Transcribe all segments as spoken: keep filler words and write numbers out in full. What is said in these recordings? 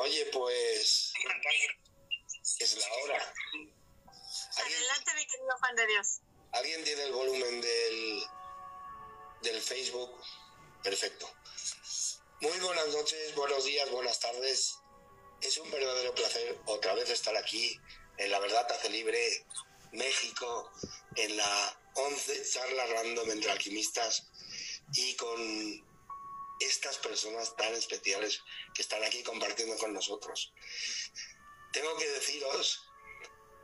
Oye, pues es la hora. Adelante, mi querido Juan de Dios. ¿Alguien tiene el volumen del, del Facebook? Perfecto. Muy buenas noches, buenos días, buenas tardes. Es un verdadero placer otra vez estar aquí en La Verdad Hace Libre, México, en la once charla random entre alquimistas y con estas personas tan especiales que están aquí compartiendo con nosotros. Tengo que deciros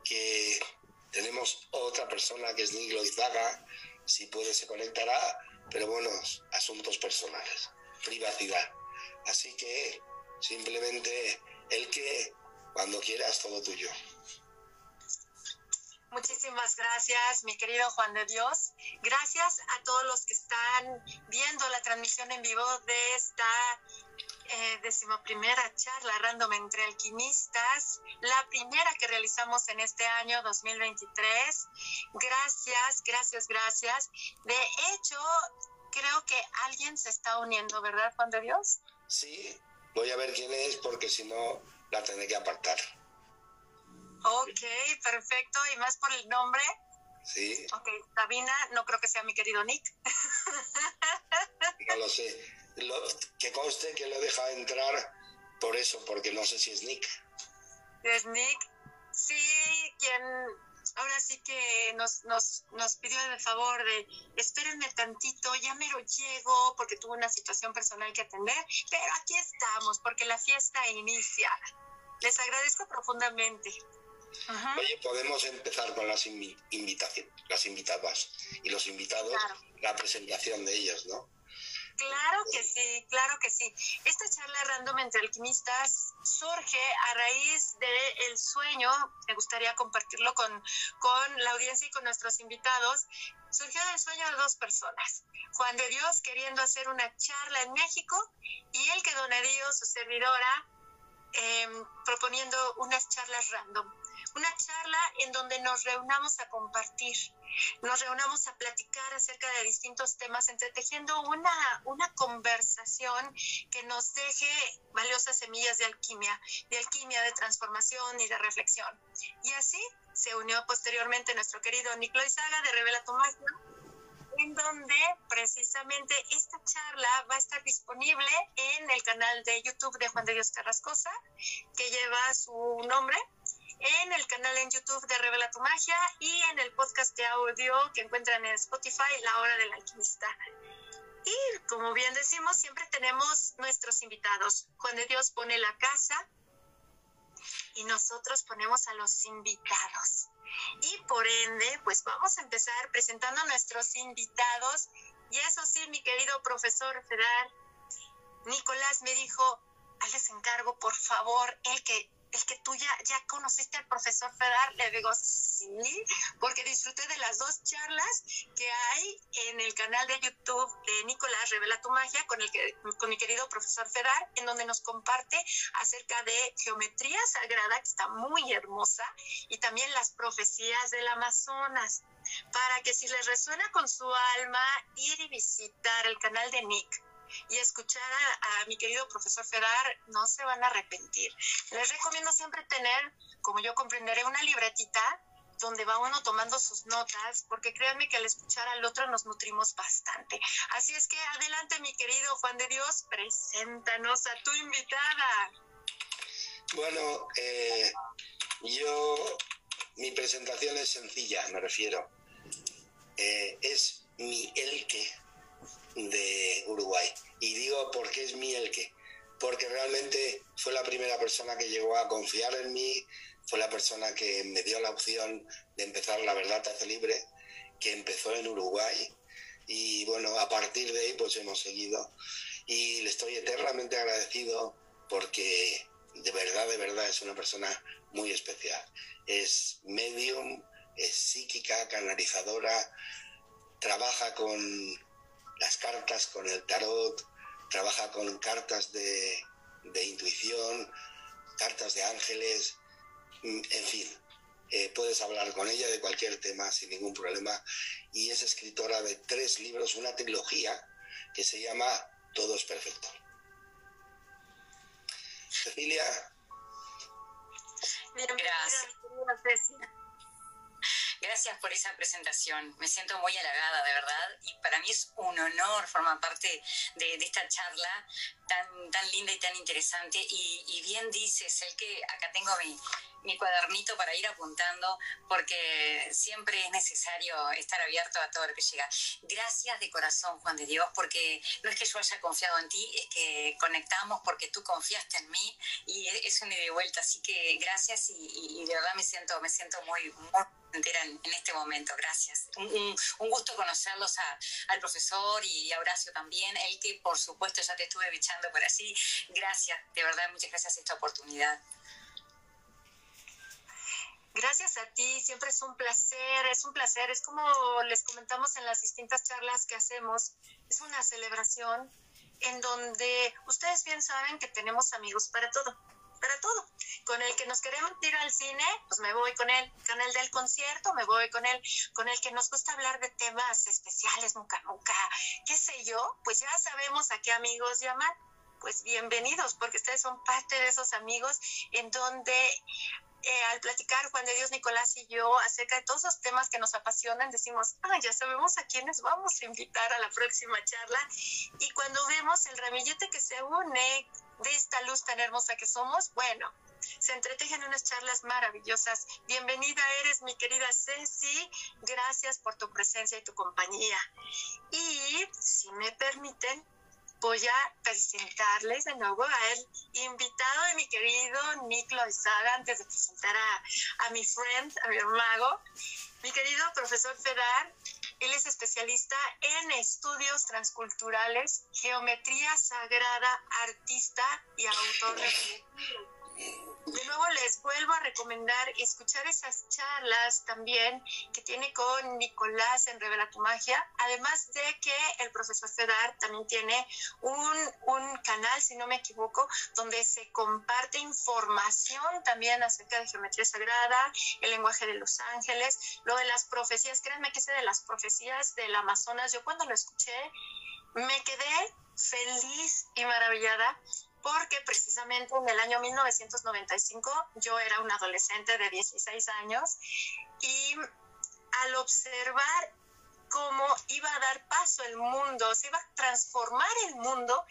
que tenemos otra persona que es Nicolás Loizaga, si puede se conectará, pero bueno, asuntos personales, privacidad. Así que simplemente el que cuando quieras, todo tuyo. Muchísimas gracias, mi querido Juan de Dios. Gracias a todos los que están viendo la transmisión en vivo de esta eh, decimoprimera charla random entre alquimistas, la primera que realizamos en este año dos mil veintitrés. Gracias, gracias, gracias. De hecho, creo que alguien se está uniendo, ¿verdad, Juan de Dios? Sí, voy a ver quién es porque si no la tendré que apartar. Ok, perfecto. ¿Y más por el nombre? Sí. Ok, Sabina, no creo que sea mi querido Nick. No lo sé. Lo, que conste que lo he dejado entrar por eso, porque no sé si es Nick. ¿Es Nick? Sí, quien ahora sí que nos, nos, nos pidió el favor de espérenme tantito, ya mero llego, porque tuve una situación personal que atender, pero aquí estamos, porque la fiesta inicia. Les agradezco profundamente. Uh-huh. Oye, podemos empezar con las, invi- invitaci- las invitadas y los invitados, claro. La presentación de ellos, ¿no? Claro que sí, claro que sí. Esta charla random entre alquimistas surge a raíz del sueño, me gustaría compartirlo con, con la audiencia y con nuestros invitados, surgió del sueño de dos personas. Juan de Dios queriendo hacer una charla en México y Elke Donadio, su servidora, Eh, proponiendo unas charlas random, una charla en donde nos reunamos a compartir, nos reunamos a platicar acerca de distintos temas, entretejiendo una, una conversación que nos deje valiosas semillas de alquimia, de alquimia, de transformación y de reflexión. Y así se unió posteriormente nuestro querido Nicolás Loizaga de Revela tu Magia, en donde precisamente esta charla va a estar disponible en el canal de YouTube de Juan de Dios Carrascoza, que lleva su nombre, en el canal en YouTube de Revela tu Magia y en el podcast de audio que encuentran en Spotify, La Hora del Alquimista. Y como bien decimos, siempre tenemos nuestros invitados. Juan de Dios pone la casa y nosotros ponemos a los invitados. Y por ende, pues vamos a empezar presentando a nuestros invitados. Y eso sí, mi querido profesor Fedar, Nicolás me dijo, hazles encargo, por favor, el que, el que tú ya, ya conociste al profesor Fedar. Le digo, sí, porque disfruté de las dos charlas que hay en el canal de YouTube de Nicolás Revela tu Magia con, el que, con mi querido profesor Fedar, en donde nos comparte acerca de geometría sagrada, que está muy hermosa, y también las profecías del Amazonas, para que si les resuena con su alma, ir y visitar el canal de Nick y escuchar a, a mi querido profesor Fedar, no se van a arrepentir. Les recomiendo siempre tener, como yo comprenderé, una libretita donde va uno tomando sus notas, porque créanme que al escuchar al otro nos nutrimos bastante. Así es que adelante, mi querido Juan de Dios, preséntanos a tu invitada. Bueno, eh, yo, mi presentación es sencilla, me refiero. Eh, es mi Elke de Uruguay. Y digo, ¿por qué es mi Elke? Porque realmente fue la primera persona que llegó a confiar en mí, fue la persona que me dio la opción de empezar La Verdad Hace Libre, que empezó en Uruguay. Y bueno, a partir de ahí pues hemos seguido. Y le estoy eternamente agradecido porque de verdad, de verdad es una persona muy especial. Es medium, es psíquica, canalizadora, trabaja con las cartas, con el tarot, trabaja con cartas de, de intuición, cartas de ángeles, en fin, eh, puedes hablar con ella de cualquier tema sin ningún problema, y es escritora de tres libros, una trilogía que se llama Todo es Perfecto. Cecilia. Gracias. Gracias por esa presentación. Me siento muy halagada, de verdad. Y para mí es un honor formar parte de, de esta charla tan, tan linda y tan interesante. Y, y bien dices, el que acá tengo mi, mi cuadernito para ir apuntando, porque siempre es necesario estar abierto a todo lo que llega. Gracias de corazón, Juan de Dios, porque no es que yo haya confiado en ti, es que conectamos porque tú confiaste en mí y es un ida y vuelta. Así que gracias y, y de verdad me siento, me siento muy, muy entera en, en este momento. Gracias. Un, un, un gusto conocerlos a, al profesor y a Horacio también, el que por supuesto ya te estuve bichando por allí. Gracias, de verdad, muchas gracias a esta oportunidad. Gracias a ti, siempre es un placer, es un placer, es como les comentamos en las distintas charlas que hacemos, es una celebración en donde ustedes bien saben que tenemos amigos para todo, para todo. Con el que nos queremos ir al cine, pues me voy con él, con el del concierto, me voy con él, con el que nos gusta hablar de temas especiales, nunca, nunca, qué sé yo, pues ya sabemos a qué amigos llamar, pues bienvenidos, porque ustedes son parte de esos amigos en donde... Eh, al platicar Juan de Dios, Nicolás y yo acerca de todos esos temas que nos apasionan, decimos, ah, ya sabemos a quiénes vamos a invitar a la próxima charla. Y cuando vemos el ramillete que se une de esta luz tan hermosa que somos, bueno, se entretejen unas charlas maravillosas. Bienvenida eres, mi querida Ceci. Gracias por tu presencia y tu compañía. Y, si me permiten, voy a presentarles de nuevo al invitado de mi querido Nick Loizaga antes de presentar a, a mi friend, a mi hermano, mi querido profesor Fedar. Él es especialista en estudios transculturales, geometría sagrada, artista y autor de... De nuevo les vuelvo a recomendar escuchar esas charlas también que tiene con Nicolás en Revela tu Magia, además de que el profesor Fedar también tiene un, un canal, si no me equivoco, donde se comparte información también acerca de geometría sagrada, el lenguaje de los ángeles, lo de las profecías. Créanme que ese de las profecías del Amazonas, yo cuando lo escuché me quedé feliz y maravillada, porque precisamente en el año mil novecientos noventa y cinco yo era una adolescente de dieciséis años y al observar cómo iba a dar paso el mundo, se iba a transformar el mundo,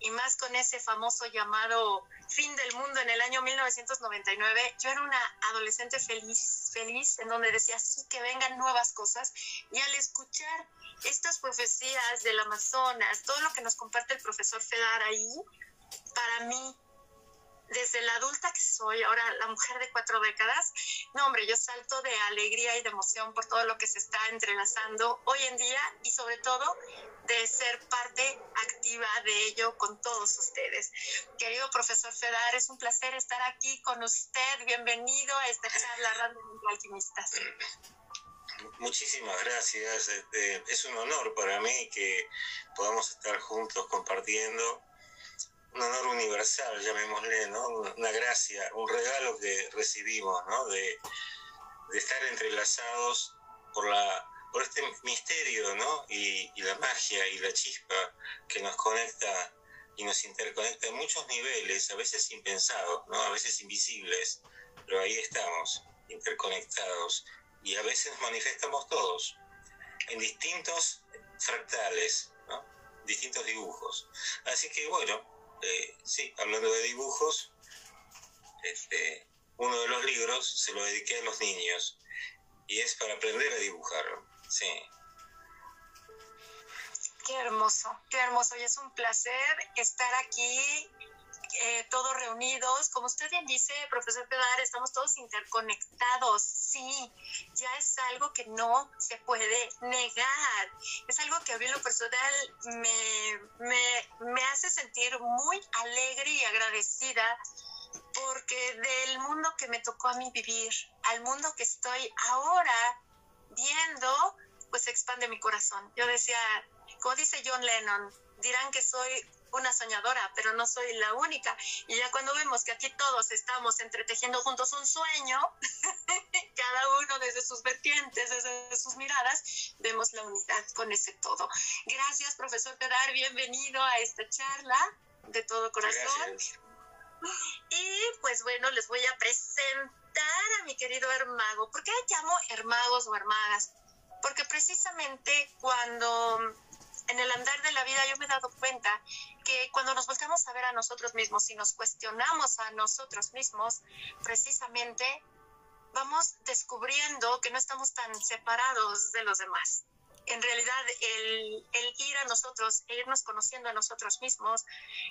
y más con ese famoso llamado fin del mundo en el año mil novecientos noventa y nueve, yo era una adolescente feliz, feliz, en donde decía, sí, que vengan nuevas cosas. Y al escuchar estas profecías del Amazonas, todo lo que nos comparte el profesor Fedar ahí, para mí, desde la adulta que soy, ahora la mujer de cuatro décadas, no hombre, yo salto de alegría y de emoción por todo lo que se está entrelazando hoy en día y sobre todo de ser parte activa de ello con todos ustedes. Querido profesor Fedar, es un placer estar aquí con usted. Bienvenido a esta charla random de alquimistas. Muchísimas gracias. Este, es un honor para mí que podamos estar juntos compartiendo. Un honor universal, llamémosle, ¿no? Una gracia, un regalo que recibimos, ¿no? De, de estar entrelazados por la por este misterio, ¿no? Y, y la magia y la chispa que nos conecta y nos interconecta en muchos niveles, a veces impensados, ¿no? A veces invisibles, pero ahí estamos, interconectados. Y a veces nos manifestamos todos, en distintos fractales, ¿no? Distintos dibujos. Así que, bueno... Eh, sí, hablando de dibujos, este, uno de los libros se lo dediqué a los niños y es para aprender a dibujar, sí. Qué hermoso, qué hermoso, y es un placer estar aquí eh, todos reunidos. Como usted bien dice, profesor Fedar, estamos todos interconectados, sí, ya es algo que no se puede negar, es algo que a mí en lo personal me, me, me hace sentir muy alegre y agradecida, porque del mundo que me tocó a mí vivir, al mundo que estoy ahora viendo, pues expande mi corazón. Yo decía, como dice John Lennon, dirán que soy una soñadora, pero no soy la única. Y ya cuando vemos que aquí todos estamos entretejiendo juntos un sueño, cada uno desde sus vertientes, desde sus miradas, vemos la unidad con ese todo. Gracias, profesor Fedar, bienvenido a esta charla de todo corazón. Gracias. Y pues bueno, les voy a presentar a mi querido Hermago. ¿Por qué le llamo Hermagos o Hermagas? Porque precisamente cuando en el andar de la vida yo me he dado cuenta que cuando nos volteamos a ver a nosotros mismos y nos cuestionamos a nosotros mismos, precisamente vamos descubriendo que no estamos tan separados de los demás. En realidad, el, el ir a nosotros, e irnos conociendo a nosotros mismos,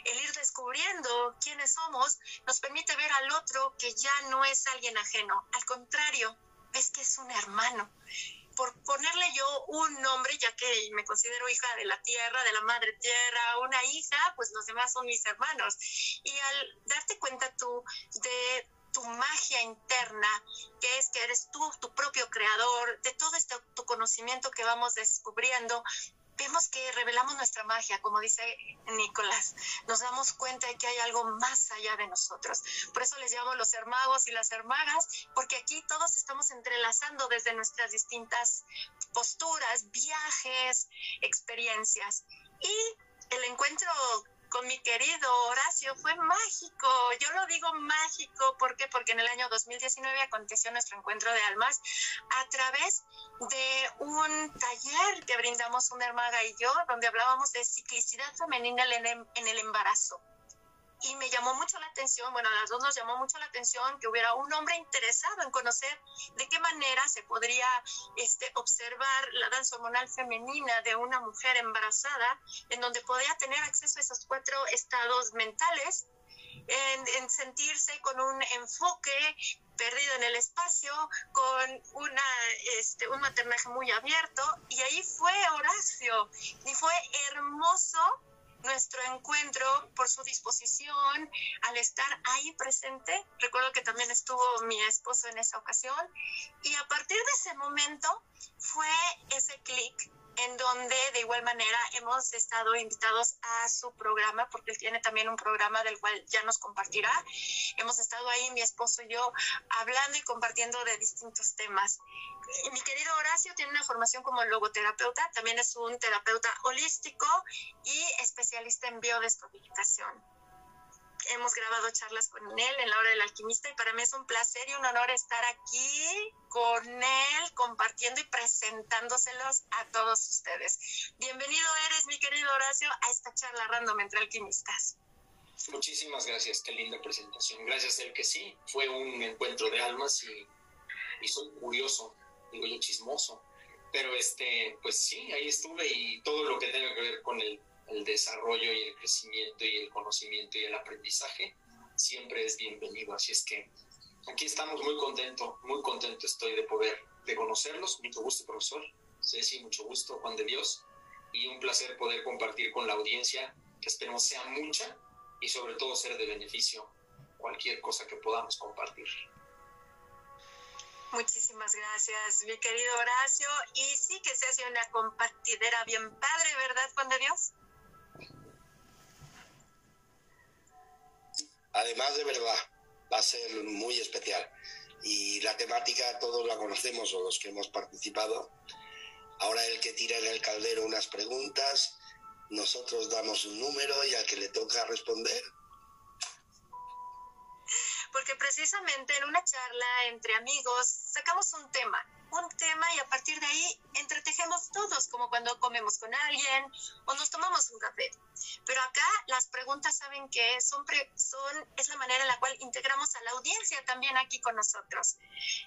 el ir descubriendo quiénes somos, nos permite ver al otro que ya no es alguien ajeno. Al contrario, ves que es un hermano. Por ponerle yo un nombre, ya que me considero hija de la tierra, de la madre tierra, una hija, pues los demás son mis hermanos. Y al darte cuenta tú de tu magia interna, que es que eres tú, tu propio creador, de todo este autoconocimiento que vamos descubriendo, vemos que revelamos nuestra magia, como dice Nicolás. Nos damos cuenta de que hay algo más allá de nosotros. Por eso les llamo los hermagos y las hermagas, porque aquí todos estamos entrelazando desde nuestras distintas posturas, viajes, experiencias. Y el encuentro con mi querido Horacio fue mágico. Yo lo digo mágico, ¿por qué? Porque en el año dos mil diecinueve aconteció nuestro encuentro de almas a través de un taller que brindamos una hermaga y yo, donde hablábamos de ciclicidad femenina en el embarazo. Y me llamó mucho la atención, bueno, a las dos nos llamó mucho la atención que hubiera un hombre interesado en conocer de qué manera se podría este, observar la danza hormonal femenina de una mujer embarazada, en donde podía tener acceso a esos cuatro estados mentales, en, en sentirse con un enfoque perdido en el espacio, con una, este, un maternaje muy abierto. Y ahí fue Horacio, y fue hermoso nuestro encuentro por su disposición, al estar ahí presente. Recuerdo que también estuvo mi esposo en esa ocasión, y a partir de ese momento fue ese clic en donde de igual manera hemos estado invitados a su programa, porque él tiene también un programa del cual ya nos compartirá. Hemos estado ahí, mi esposo y yo, hablando y compartiendo de distintos temas. Mi querido Horacio tiene una formación como logoterapeuta, también es un terapeuta holístico y especialista en biodescodificación. Hemos grabado charlas con él en La Hora del Alquimista, y para mí es un placer y un honor estar aquí con él, compartiendo y presentándoselos a todos ustedes. Bienvenido eres, mi querido Horacio, a esta charla random entre alquimistas. Muchísimas gracias, qué linda presentación. Gracias, Elke, sí, fue un encuentro de almas y, y soy curioso, digo yo chismoso, pero este, pues sí, ahí estuve, y todo lo que tenga que ver con el el desarrollo y el crecimiento y el conocimiento y el aprendizaje siempre es bienvenido. Así es que aquí estamos, muy contento, muy contento estoy de poder, de conocerlos. Mucho gusto, profesor Ceci, mucho gusto, Juan de Dios, y un placer poder compartir con la audiencia, que esperemos sea mucha, y sobre todo ser de beneficio cualquier cosa que podamos compartir. Muchísimas gracias, mi querido Horacio, y sí, que se hace una compartidera bien padre, ¿verdad, Juan de Dios? Además, de verdad, va a ser muy especial. Y la temática todos la conocemos, o los que hemos participado. Ahora el que tira en el caldero unas preguntas, nosotros damos un número y al que le toca responder. Porque precisamente en una charla entre amigos sacamos un tema, un tema y a partir de ahí entretejemos todos, como cuando comemos con alguien o nos tomamos un café. Pero acá las preguntas, ¿saben qué? Son, pre- son, es la manera en la cual integramos a la audiencia también aquí con nosotros.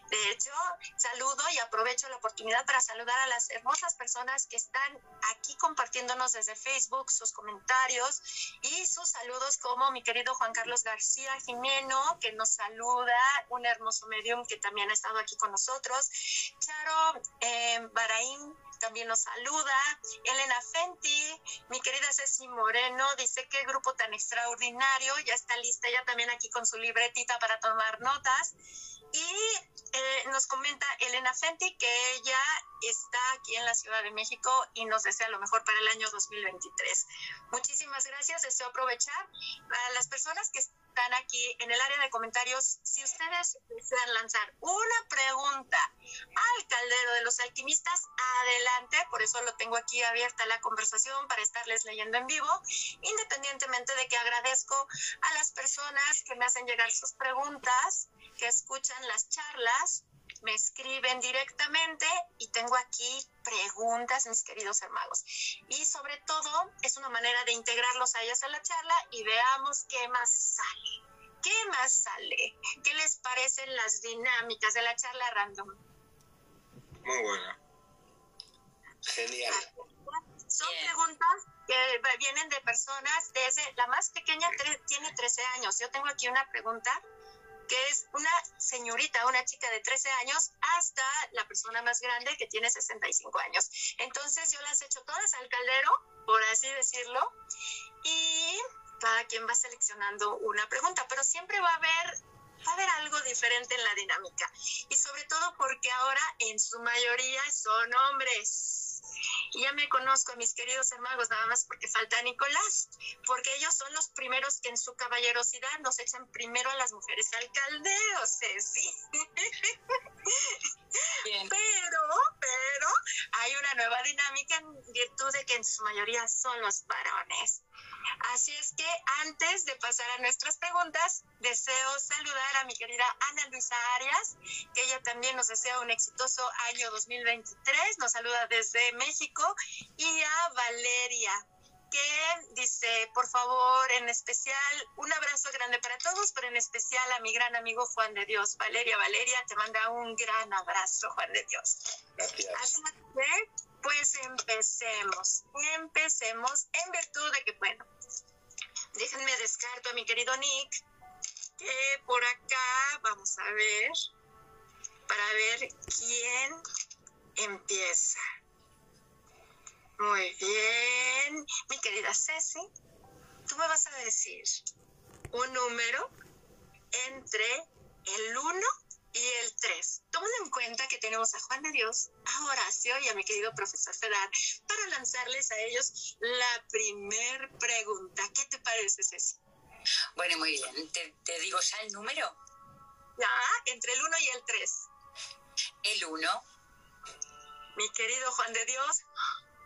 De hecho, saludo y aprovecho la oportunidad para saludar a las hermosas personas que están aquí compartiéndonos desde Facebook, sus comentarios y sus saludos, como mi querido Juan Carlos García Jimeno, que nos saluda, un hermoso medium que también ha estado aquí con nosotros. Charo eh, Baraín también nos saluda. Elena Fenti, mi querida Ceci Moreno, dice que grupo tan extraordinario, ya está lista ya también aquí con su libretita para tomar notas. Y eh, nos comenta Elena Fenti que ella está aquí en la Ciudad de México y nos desea lo mejor para el año dos mil veintitrés. Muchísimas gracias, deseo aprovechar a las personas que están aquí en el área de comentarios. Si ustedes desean lanzar una pregunta al caldero de los los alquimistas. Adelante, por eso lo tengo aquí abierta la conversación para estarles leyendo en vivo, independientemente de que agradezco a las personas que me hacen llegar sus preguntas, que escuchan las charlas, me escriben directamente y tengo aquí preguntas, mis queridos hermanos. Y sobre todo, es una manera de integrarlos a ellas a la charla y veamos qué más sale. ¿Qué más sale? ¿Qué les parecen las dinámicas de la charla random? Muy buena. Genial. Son bien. Preguntas que vienen de personas desde... La más pequeña tiene trece años. Yo tengo aquí una pregunta que es una señorita, una chica de trece años, hasta la persona más grande que tiene sesenta y cinco años. Entonces yo las echo todas al caldero, por así decirlo, y cada quien va seleccionando una pregunta, pero siempre va a haber, va a haber algo diferente en la dinámica. Y sobre todo porque ahora en su mayoría son hombres. Y ya me conozco a mis queridos hermanos, nada más porque falta Nicolás, porque ellos son los primeros que en su caballerosidad nos echan primero a las mujeres al caldero, Ceci. Bien. Pero, pero hay una nueva dinámica en virtud de que en su mayoría son los varones. Así es que antes de pasar a nuestras preguntas, deseo saludar a mi querida Ana Luisa Arias, que ella también nos desea un exitoso año dos mil veintitrés, nos saluda desde México, y a Valeria, que dice, por favor, en especial, un abrazo grande para todos, pero en especial a mi gran amigo Juan de Dios. Valeria, Valeria, te manda un gran abrazo, Juan de Dios. Gracias. Así que, pues empecemos, empecemos en virtud de que, bueno, déjenme descarto a mi querido Nick, que por acá, vamos a ver, para ver quién empieza. Muy bien, mi querida Ceci, tú me vas a decir un número entre el uno y el tres, tomando en cuenta que tenemos a Juan de Dios, a Horacio y a mi querido profesor Fedar, para lanzarles a ellos la primer pregunta. ¿Qué te parece, Ceci? Bueno, muy bien. ¿Te, te digo ya el número? Ya, entre el uno y el tres. El uno. Mi querido Juan de Dios,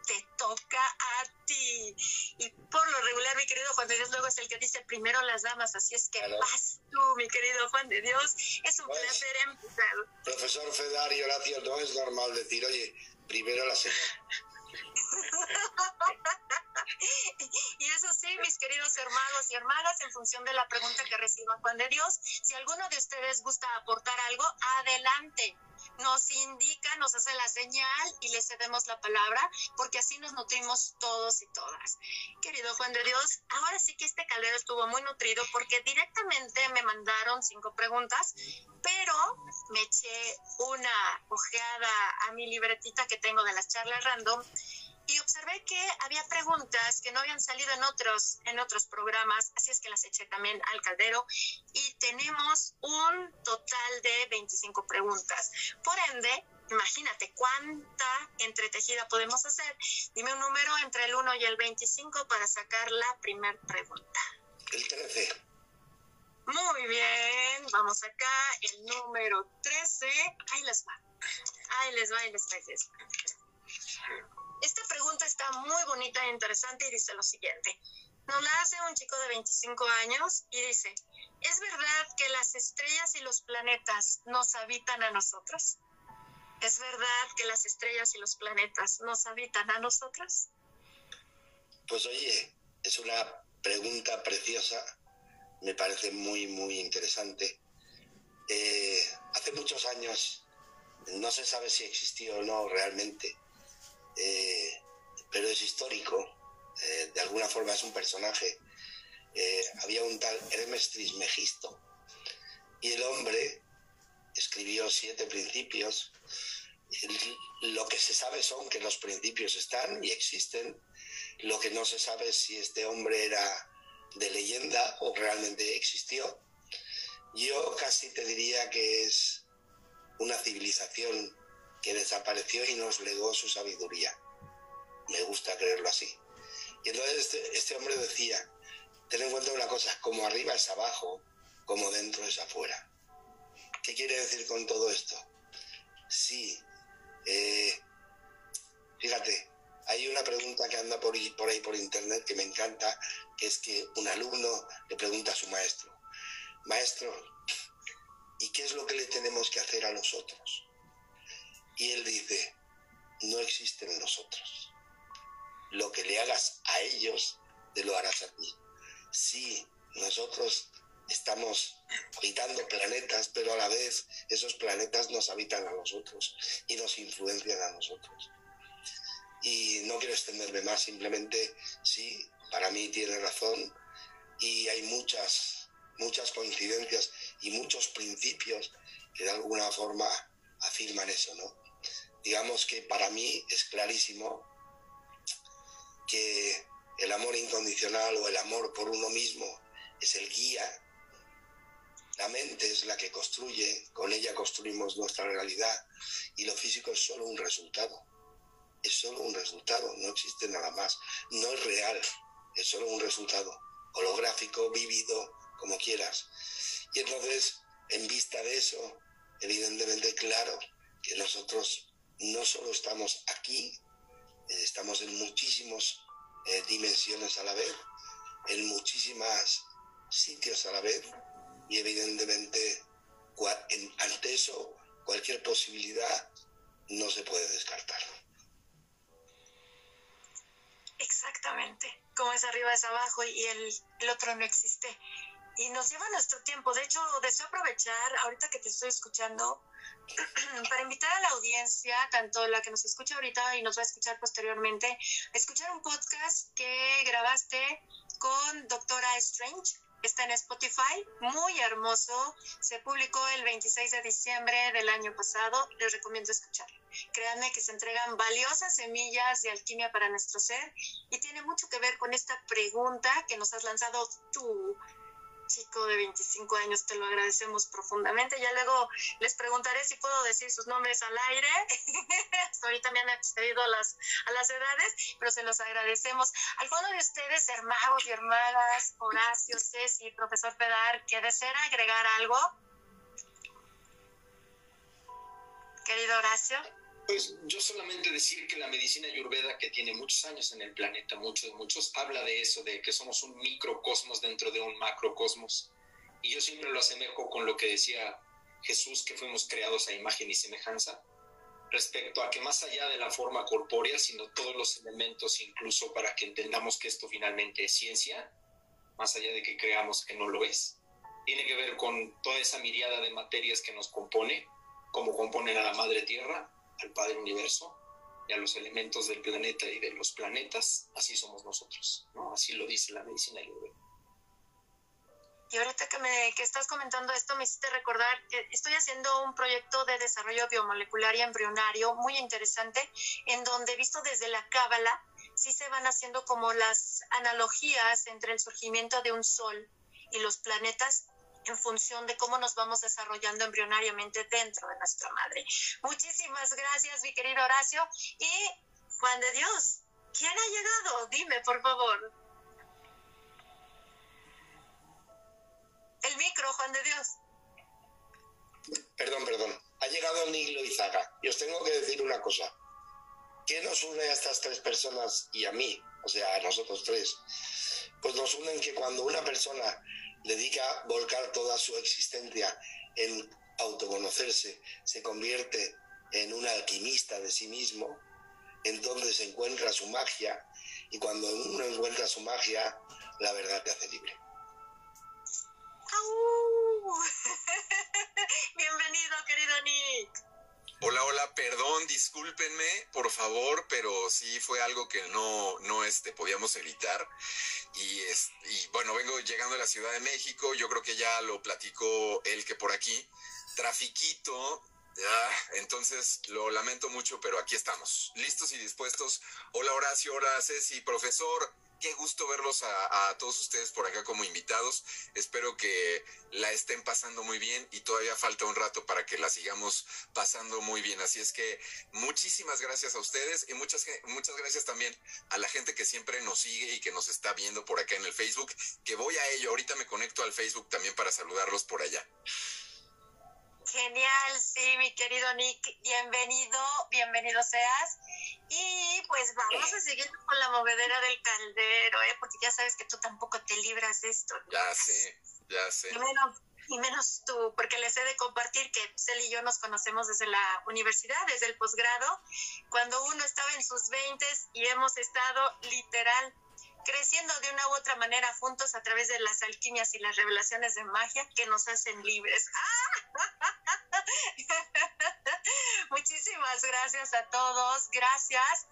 te toca a ti. Y por lo regular, mi querido Juan de Dios, luego es el que dice primero las damas, así es que claro. Vas tú, mi querido Juan de Dios. Es un pues, placer empezar. Profesor Fedar y Horacio, no es normal decir, oye, primero la señora. Y eso sí, mis queridos hermanos y hermanas, en función de la pregunta que reciba Juan de Dios, si alguno de ustedes gusta aportar algo, adelante. Nos indica, nos hace la señal y le cedemos la palabra, porque así nos nutrimos todos y todas. Querido Juan de Dios, ahora sí que este caldero estuvo muy nutrido, porque directamente me mandaron cinco preguntas, pero me eché una ojeada a mi libretita que tengo de las charlas random y observé que había preguntas que no habían salido en otros, en otros programas, así es que las eché también al caldero y tenemos un total de veinticinco preguntas. Por ende, imagínate cuánta entretejida podemos hacer. Dime un número entre el uno y el veinticinco para sacar la primera pregunta. El trece. Muy bien, vamos acá, el número trece. Ahí les va, ahí les va, ahí les va, ahí les va. Esta pregunta está muy bonita e interesante y dice lo siguiente. Nos la hace un chico de veinticinco años y dice, ¿es verdad que las estrellas y los planetas nos habitan a nosotros? ¿Es verdad que las estrellas y los planetas nos habitan a nosotros? Pues oye, es una pregunta preciosa, me parece muy, muy interesante. Eh, hace muchos años, no se sabe si existió o no realmente, Eh, pero es histórico, eh, de alguna forma es un personaje. Eh, había un tal Hermes Trismegisto y el hombre escribió siete principios. El, lo que se sabe son que los principios están y existen. Lo que no se sabe es si este hombre era de leyenda o realmente existió. Yo casi te diría que es una civilización que desapareció y nos legó su sabiduría. Me gusta creerlo así. Y entonces este, este hombre decía, ten en cuenta una cosa, como arriba es abajo, como dentro es afuera. ¿Qué quiere decir con todo esto? Si Eh, fíjate, hay una pregunta que anda por ahí, por ahí por internet que me encanta, que es que un alumno le pregunta a su maestro: maestro, ¿y qué es lo que le tenemos que hacer a los otros? Y él dice: no existen los otros. Lo que le hagas a ellos, te lo harás a ti. Sí, nosotros estamos habitando planetas, pero a la vez esos planetas nos habitan a nosotros y nos influencian a nosotros. Y no quiero extenderme más, simplemente sí, para mí tiene razón, y hay muchas, muchas coincidencias y muchos principios que de alguna forma afirman eso, ¿no? Digamos que para mí es clarísimo que el amor incondicional o el amor por uno mismo es el guía. La mente es la que construye, con ella construimos nuestra realidad, y lo físico es solo un resultado. Es solo un resultado, no existe nada más. No es real, es solo un resultado holográfico, vívido, como quieras. Y entonces, en vista de eso, evidentemente, claro, que nosotros no solo estamos aquí, estamos en muchísimas eh, dimensiones a la vez, en muchísimas sitios a la vez, y evidentemente, cua- en, ante eso, cualquier posibilidad no se puede descartar. Exactamente, como es arriba es abajo y el, el otro no existe. Y nos lleva nuestro tiempo. De hecho, deseo aprovechar, ahorita que te estoy escuchando, para invitar a la audiencia, tanto la que nos escucha ahorita y nos va a escuchar posteriormente, a escuchar un podcast que grabaste con Doctora Strange. Está en Spotify, muy hermoso. Se publicó el veintiséis de diciembre del año pasado. Les recomiendo escucharlo. Créanme que se entregan valiosas semillas de alquimia para nuestro ser, y tiene mucho que ver con esta pregunta que nos has lanzado tú, chico de veinticinco años, te lo agradecemos profundamente. Ya luego les preguntaré si puedo decir sus nombres al aire. Hasta ahorita me han accedido a las, a las edades, pero se los agradecemos. ¿Alguno de ustedes, hermanos y hermanas, Horacio, Ceci, profesor Fedar, que desean agregar algo? Querido Horacio. Pues yo solamente decir que la medicina ayurveda, que tiene muchos años en el planeta, muchos, muchos, habla de eso, de que somos un microcosmos dentro de un macrocosmos. Y yo siempre lo asemejo con lo que decía Jesús, que fuimos creados a imagen y semejanza, respecto a que más allá de la forma corpórea, sino todos los elementos, incluso para que entendamos que esto finalmente es ciencia, más allá de que creamos que no lo es, tiene que ver con toda esa miriada de materias que nos compone, como componen a la Madre Tierra, al Padre Universo y a los elementos del planeta y de los planetas. Así somos nosotros, ¿no? Así lo dice la medicina ayurveda. Y ahorita que, me, que estás comentando esto, me hiciste recordar que estoy haciendo un proyecto de desarrollo biomolecular y embrionario muy interesante, en donde, visto desde la cábala, sí se van haciendo como las analogías entre el surgimiento de un sol y los planetas, en función de cómo nos vamos desarrollando embrionariamente dentro de nuestra madre. Muchísimas gracias, mi querido Horacio. Y Juan de Dios, ¿quién ha llegado? Dime, por favor. El micro, Juan de Dios. Perdón, perdón. Ha llegado Nicolás Loizaga. Y os tengo que decir una cosa. ¿Qué nos une a estas tres personas y a mí? O sea, a nosotros tres. Pues nos unen que cuando una persona dedica a volcar toda su existencia en autoconocerse, se convierte en un alquimista de sí mismo, entonces encuentra su magia, y cuando uno encuentra su magia, la verdad te hace libre. ¡Au! Bienvenido, querido Nick. Hola, hola, perdón, discúlpenme, por favor, pero sí fue algo que no, no este, podíamos evitar. Y, es, y bueno, vengo llegando a la Ciudad de México, yo creo que ya lo platicó él que por aquí. Trafiquito, ah, entonces lo lamento mucho, pero aquí estamos, listos y dispuestos. Hola Horacio, hola Ceci, profesor. Qué gusto verlos a, a todos ustedes por acá como invitados. Espero que la estén pasando muy bien, y todavía falta un rato para que la sigamos pasando muy bien. Así es que muchísimas gracias a ustedes, y muchas, muchas gracias también a la gente que siempre nos sigue y que nos está viendo por acá en el Facebook, que voy a ello. Ahorita me conecto al Facebook también para saludarlos por allá. Genial, sí, mi querido Nick, bienvenido, bienvenido seas. Y pues vamos a seguir con la movedera del caldero, ¿eh? Porque ya sabes que tú tampoco te libras de esto, ¿no? Ya sé, ya sé. Y menos, y menos tú, porque les he de compartir que Cel y yo nos conocemos desde la universidad, desde el posgrado, cuando uno estaba en sus veintes y hemos estado literal creciendo de una u otra manera juntos a través de las alquimias y las revelaciones de magia que nos hacen libres. ¡Ah! Muchísimas gracias a todos, gracias.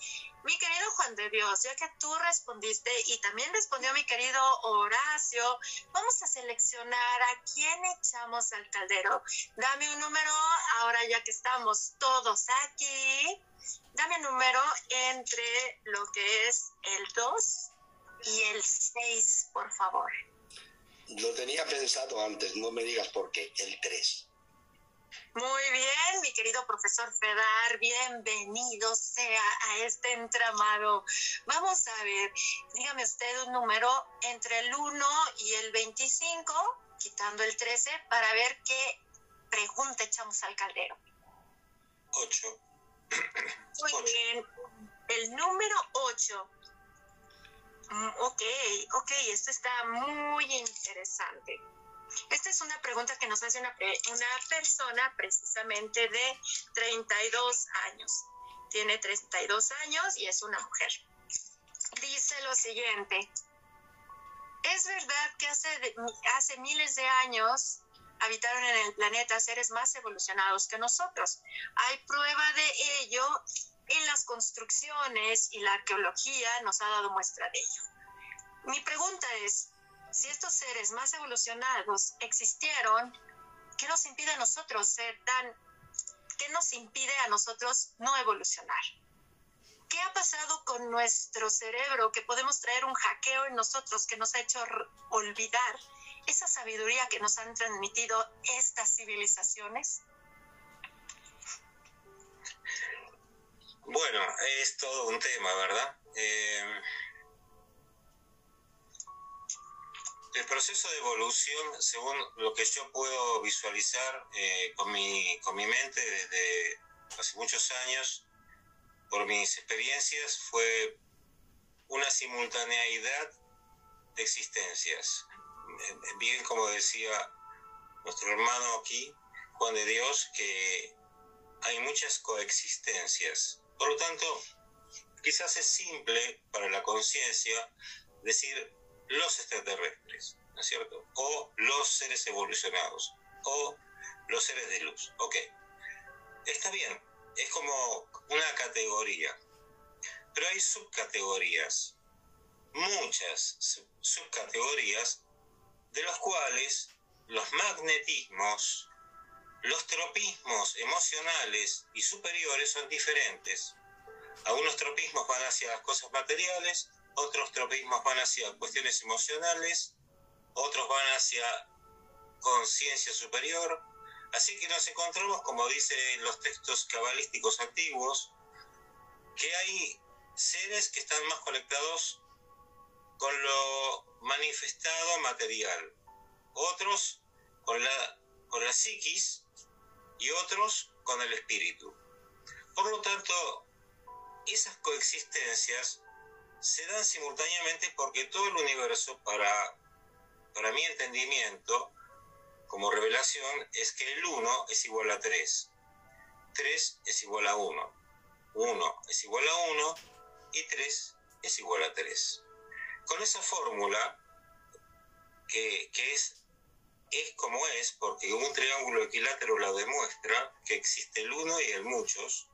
Mi querido Juan de Dios, ya que tú respondiste y también respondió mi querido Horacio, vamos a seleccionar a quién echamos al caldero. Dame un número, ahora ya que estamos todos aquí, dame un número entre lo que es el dos y el seis, por favor. Lo tenía pensado antes, no me digas por qué, el tres. Muy bien, mi querido profesor Fedar, bienvenido sea a este entramado. Vamos a ver, dígame usted un número entre el uno y el veinticinco, quitando el trece, para ver qué pregunta echamos al caldero. ocho. Muy ocho. Bien, el número ocho. Ok, ok, esto está muy interesante. Esta es una pregunta que nos hace una, una persona precisamente de treinta y dos años. Tiene treinta y dos años y es una mujer. Dice lo siguiente. ¿Es verdad que hace, hace miles de años habitaron en el planeta seres más evolucionados que nosotros? Hay prueba de ello en las construcciones y la arqueología nos ha dado muestra de ello. Mi pregunta es, si estos seres más evolucionados existieron, ¿qué nos impide a nosotros ser tan... ¿Qué nos impide a nosotros no evolucionar? ¿Qué ha pasado con nuestro cerebro que podemos traer un hackeo en nosotros que nos ha hecho olvidar esa sabiduría que nos han transmitido estas civilizaciones? Bueno, es todo un tema, ¿verdad? Eh... El proceso de evolución, según lo que yo puedo visualizar eh, con, mi, con mi mente desde hace muchos años, por mis experiencias, fue una simultaneidad de existencias. Bien, como decía nuestro hermano aquí, Juan de Dios, que hay muchas coexistencias. Por lo tanto, quizás es simple para la conciencia decir los extraterrestres, ¿no es cierto? O los seres evolucionados, o los seres de luz. Ok, está bien, es como una categoría, pero hay subcategorías, muchas sub- subcategorías, de los cuales los magnetismos, los tropismos emocionales y superiores son diferentes. Algunos tropismos van hacia las cosas materiales, otros tropismos van hacia cuestiones emocionales, otros van hacia conciencia superior. Así que nos encontramos, como dicen los textos cabalísticos antiguos, que hay seres que están más conectados con lo manifestado material, otros con la, con la psiquis y otros con el espíritu. Por lo tanto, esas coexistencias se dan simultáneamente porque todo el universo, para, para mi entendimiento, como revelación, es que el uno es igual a tres, tres es igual a uno, uno es igual a uno y tres es igual a tres. Con esa fórmula, que, que es, es como es, porque un triángulo equilátero la demuestra, que existe el uno y el muchos,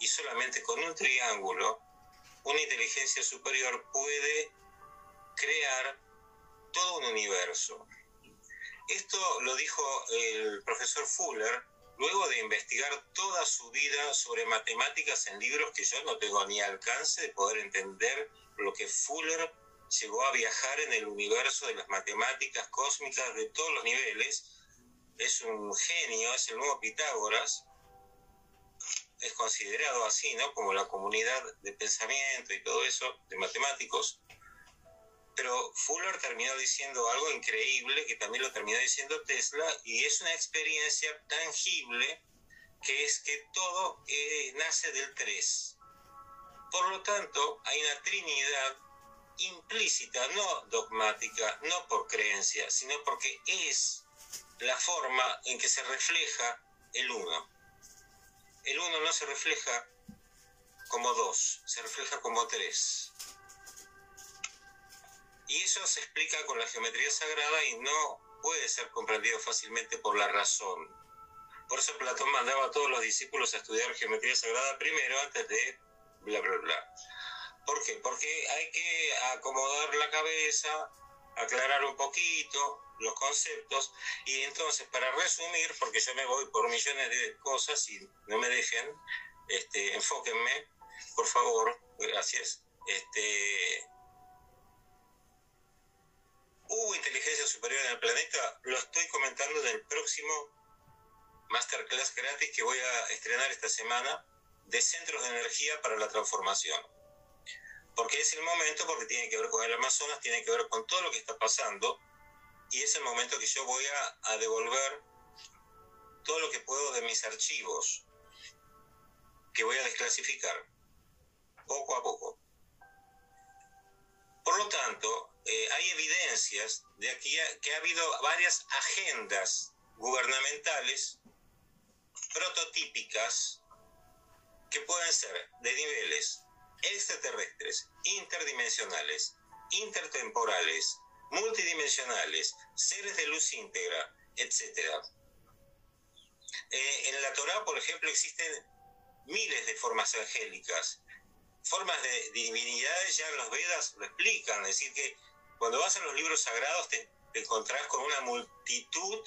y solamente con un triángulo, una inteligencia superior puede crear todo un universo. Esto lo dijo el profesor Fuller luego de investigar toda su vida sobre matemáticas en libros que yo no tengo ni alcance de poder entender lo que Fuller llegó a viajar en el universo de las matemáticas cósmicas de todos los niveles. Es un genio, es el nuevo Pitágoras. Es considerado así, ¿no? Como la comunidad de pensamiento y todo eso, de matemáticos. pero Fuller terminó diciendo algo increíble, que también lo terminó diciendo Tesla, y es una experiencia tangible, que es que todo eh, nace del tres. Por lo tanto, hay una trinidad implícita, no dogmática, no por creencia, sino porque es la forma en que se refleja el uno. El uno no se refleja como dos, se refleja como tres. Y eso se explica con la geometría sagrada y no puede ser comprendido fácilmente por la razón. Por eso Platón mandaba a todos los discípulos a estudiar geometría sagrada primero antes de bla, bla, bla. ¿Por qué? Porque hay que acomodar la cabeza, aclarar un poquito los conceptos, y entonces, para resumir, porque yo me voy por millones de cosas y no me dejen, este, enfóquenme, por favor, gracias. Este... ¿Hubo inteligencia superior en el planeta? Lo estoy comentando en el próximo masterclass gratis que voy a estrenar esta semana, de centros de energía para la transformación. Porque es el momento, porque tiene que ver con el Amazonas, tiene que ver con todo lo que está pasando, y es el momento que yo voy a, a devolver todo lo que puedo de mis archivos, que voy a desclasificar, poco a poco. Por lo tanto, eh, hay evidencias de aquí a, que ha habido varias agendas gubernamentales prototípicas que pueden ser de niveles extraterrestres, interdimensionales, intertemporales, multidimensionales, seres de luz íntegra, etcétera. Eh, en la Torá, por ejemplo, existen miles de formas angélicas, formas de divinidades. Ya en los Vedas lo explican, es decir, que cuando vas a los libros sagrados te, te encontrás con una multitud,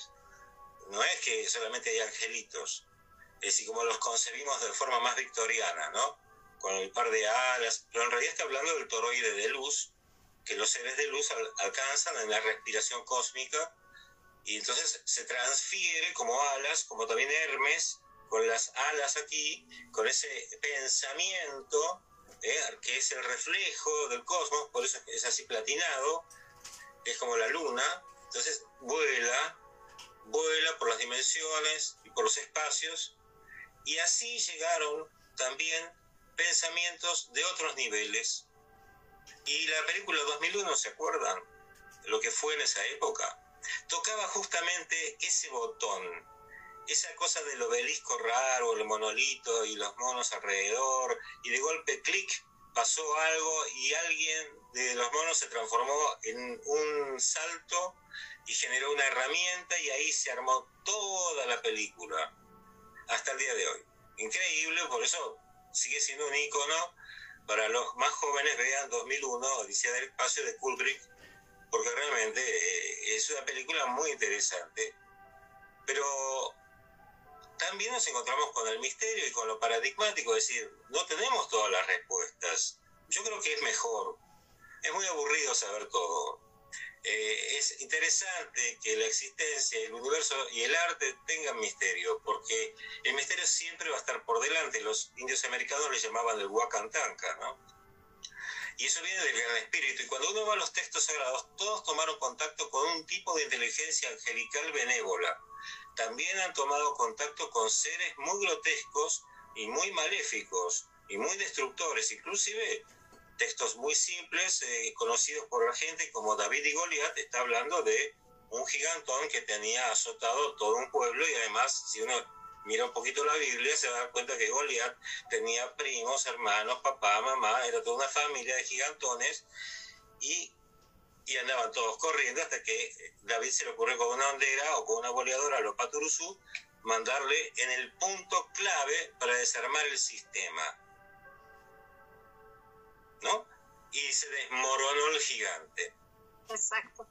no es que solamente hay angelitos, es decir, como los concebimos de forma más victoriana, ¿no? Con el par de alas, pero en realidad está hablando del toroide de luz, que los seres de luz alcanzan en la respiración cósmica, y entonces se transfiere como alas, como también Hermes, con las alas aquí, con ese pensamiento, eh, que es el reflejo del cosmos, por eso es así platinado, es como la luna, entonces vuela, vuela por las dimensiones y por los espacios, y así llegaron también pensamientos de otros niveles. Y la película dos mil uno, ¿se acuerdan? Lo que fue en esa época. Tocaba justamente ese botón, esa cosa del obelisco raro, el monolito y los monos alrededor, y de golpe, clic, pasó algo y alguien de los monos se transformó en un salto y generó una herramienta, y ahí se armó toda la película, hasta el día de hoy. Increíble, por eso sigue siendo un ícono. Para los más jóvenes, vean dos mil uno, Odisea del espacio, de Kubrick, porque realmente eh, es una película muy interesante. Pero también nos encontramos con el misterio y con lo paradigmático, es decir, no tenemos todas las respuestas. Yo creo que es mejor, es muy aburrido saber todo. Eh, es interesante que la existencia, el universo y el arte tengan misterio, porque el misterio siempre va a estar por delante. Los indios americanos le llamaban el huacantanca, ¿no? Y eso viene del gran espíritu, y cuando uno va a los textos sagrados, todos tomaron contacto con un tipo de inteligencia angelical benévola. También han tomado contacto con seres muy grotescos y muy maléficos y muy destructores, inclusive textos muy simples, eh, conocidos por la gente, como David y Goliat, está hablando de un gigantón que tenía azotado todo un pueblo, y además, si uno mira un poquito la Biblia, se va a dar cuenta que Goliat tenía primos, hermanos, papá, mamá, era toda una familia de gigantones, y, y andaban todos corriendo hasta que David se le ocurrió con una hondera o con una boleadora a los paturuzú mandarle en el punto clave para desarmar el sistema, ¿no? Y se desmoronó el gigante. Exacto.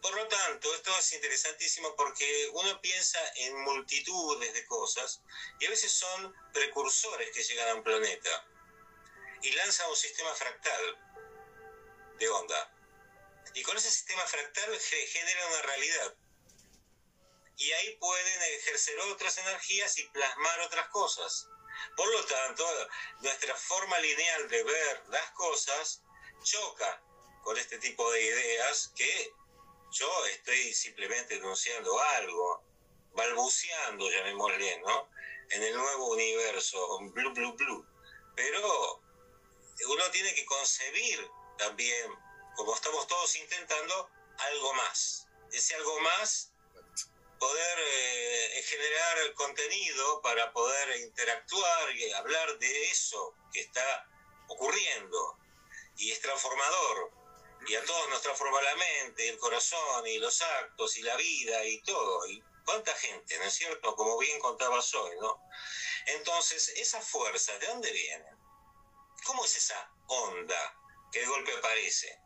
Por lo tanto, esto es interesantísimo, porque uno piensa en multitudes de cosas, y a veces son precursores que llegan a un planeta y lanzan un sistema fractal de onda. Y con ese sistema fractal genera una realidad. Y ahí pueden ejercer otras energías y plasmar otras cosas. Por lo tanto, nuestra forma lineal de ver las cosas choca con este tipo de ideas que yo estoy simplemente enunciando algo, balbuceando, llamémosle, ¿no? En el nuevo universo, blu, blu, blu. Pero uno tiene que concebir también, como estamos todos intentando, algo más. Ese algo más, poder eh, generar contenido para poder interactuar y hablar de eso que está ocurriendo. Y es transformador. Y a todos nos transforma la mente, el corazón, y los actos, y la vida, y todo. Y cuánta gente, ¿no es cierto? Como bien contabas hoy, ¿no? Entonces, esa fuerza, ¿de dónde viene? ¿Cómo es esa onda que de golpe aparece?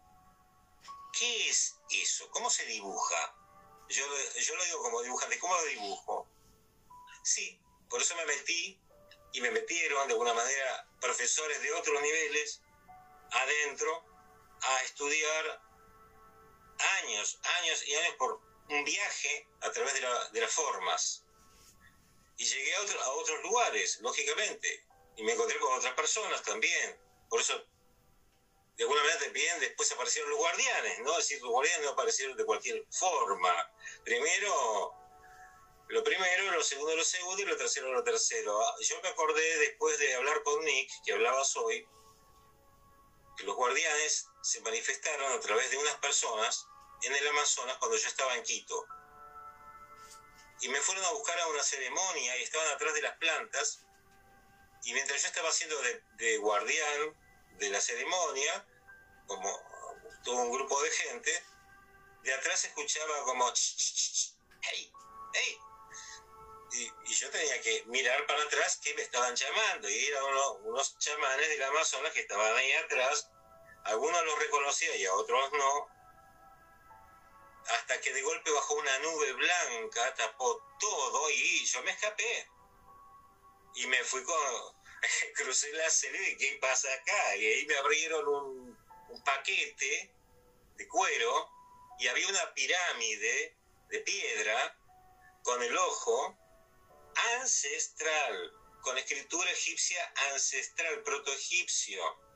¿Qué es eso? ¿Cómo se dibuja? Yo lo, yo lo digo como dibujante. ¿Cómo lo dibujo? Sí, por eso me metí, y me metieron de alguna manera profesores de otros niveles adentro, a estudiar años, años y años por un viaje a través de, la, de las formas. Y llegué a, otro, a otros lugares, lógicamente, y me encontré con otras personas también. Por eso, de alguna manera también, después aparecieron los guardianes, ¿no? Es decir, los guardianes no aparecieron de cualquier forma. Primero, lo primero, lo segundo, lo segundo, y lo tercero, lo tercero. Yo me acordé, después de hablar con Nick, que hablabas hoy, que los guardianes se manifestaron a través de unas personas en el Amazonas cuando yo estaba en Quito. Y me fueron a buscar a una ceremonia y estaban atrás de las plantas. Y mientras yo estaba haciendo de, de guardián de la ceremonia, como todo un grupo de gente, de atrás escuchaba como... ¡Hey! ¡Hey! Y, y yo tenía que mirar para atrás que me estaban llamando, y eran uno, unos chamanes del Amazonas que estaban ahí atrás. Algunos los reconocía y a otros no, hasta que de golpe bajó una nube blanca, tapó todo, y yo me escapé y me fui con crucé la selva. Y ¿qué pasa acá? Y ahí me abrieron un, un paquete de cuero, y había una pirámide de piedra con el ojo ancestral, con escritura egipcia ancestral, protoegipcio.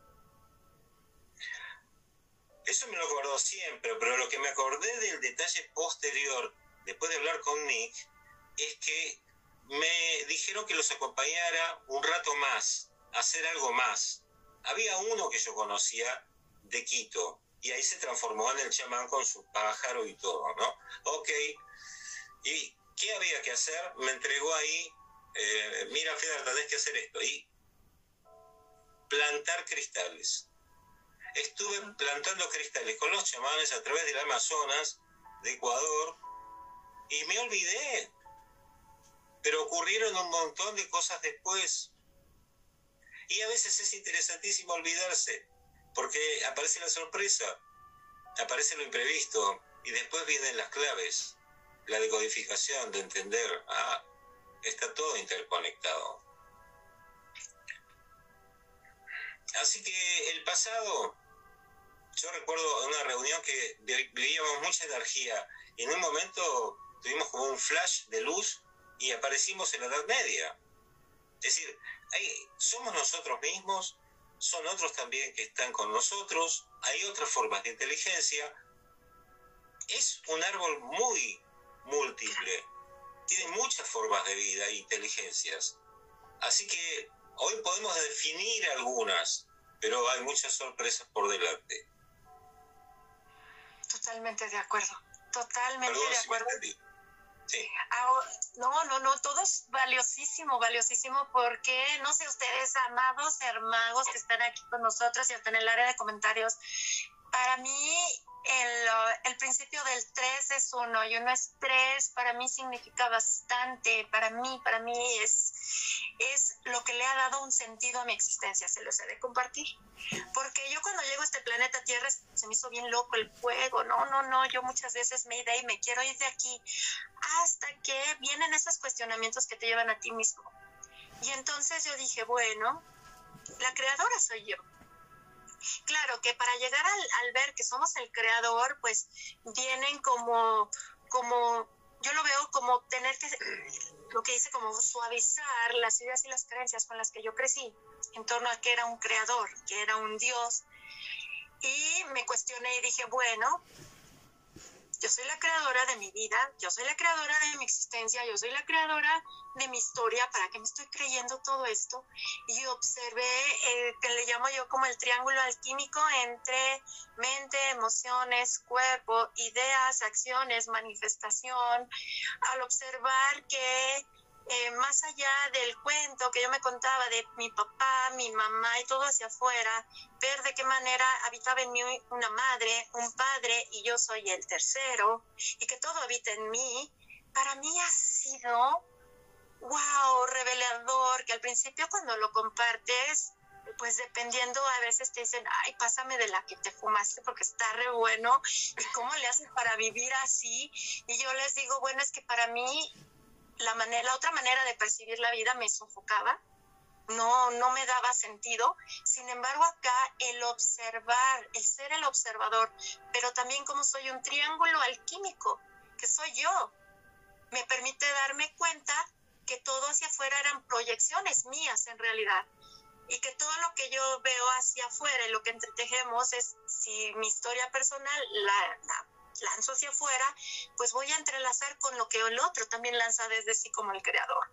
Eso me lo acuerdo siempre, pero lo que me acordé del detalle posterior, después de hablar con Nick, es que me dijeron que los acompañara un rato más, a hacer algo más. Había uno que yo conocía de Quito, y ahí se transformó en el chamán con su pájaro y todo, ¿no? Ok, y... ¿qué había que hacer? Me entregó ahí, eh, mira, Fedar, tenés que hacer esto, y plantar cristales. Estuve plantando cristales con los chamanes a través del Amazonas, de Ecuador, y me olvidé. Pero ocurrieron un montón de cosas después. Y a veces es interesantísimo olvidarse, porque aparece la sorpresa, aparece lo imprevisto, y después vienen las claves. La decodificación, de entender, ah, está todo interconectado. Así que el pasado, yo recuerdo una reunión que vivíamos mucha energía, y en un momento tuvimos como un flash de luz y aparecimos en la Edad Media. Es decir, hay, somos nosotros mismos, son otros también que están con nosotros, hay otras formas de inteligencia. Es un árbol muy múltiple, tiene muchas formas de vida e inteligencias. Así que hoy podemos definir algunas, pero hay muchas sorpresas por delante. Totalmente de acuerdo, totalmente Perdón, de acuerdo. Si sí. Ahora, no, no, no, todo es valiosísimo, valiosísimo, porque no sé ustedes, amados hermanos que están aquí con nosotros y hasta en el área de comentarios, para mí... El, el principio del tres es uno y uno es tres. Para mí significa bastante. Para mí, para mí es, es lo que le ha dado un sentido a mi existencia. Se los he de compartir. Porque yo cuando llego a este planeta Tierra se me hizo bien loco el fuego. No, no, no. Yo muchas veces me iré y me quiero ir de aquí. Hasta que vienen esos cuestionamientos que te llevan a ti mismo. Y entonces yo dije, bueno, la creadora soy yo. Claro que para llegar al, al ver que somos el creador, pues vienen como, como, yo lo veo como tener que, lo que dice como suavizar las ideas y las creencias con las que yo crecí en torno a que era un creador, que era un Dios. Y me cuestioné y dije, bueno, yo soy la creadora de mi vida, yo soy la creadora de mi existencia, yo soy la creadora de mi historia, ¿para qué me estoy creyendo todo esto? Y observé el que le llamo yo como el triángulo alquímico entre mente, emociones, cuerpo, ideas, acciones, manifestación, al observar que Eh, más allá del cuento que yo me contaba de mi papá, mi mamá y todo hacia afuera, ver de qué manera habitaba en mí una madre, un padre y yo soy el tercero y que todo habita en mí, para mí ha sido, wow, revelador, que al principio cuando lo compartes, pues dependiendo, a veces te dicen, ay, pásame de la que te fumaste porque está re bueno y cómo le haces para vivir así, y yo les digo, bueno, es que para mí, La, manera, la otra manera de percibir la vida me sofocaba, no, no me daba sentido. Sin embargo, acá el observar, el ser el observador, pero también como soy un triángulo alquímico, que soy yo, me permite darme cuenta que todo hacia afuera eran proyecciones mías en realidad. Y que todo lo que yo veo hacia afuera y lo que entretejemos es, si mi historia personal la... la lanzo hacia afuera, pues voy a entrelazar con lo que el otro también lanza desde sí como el creador.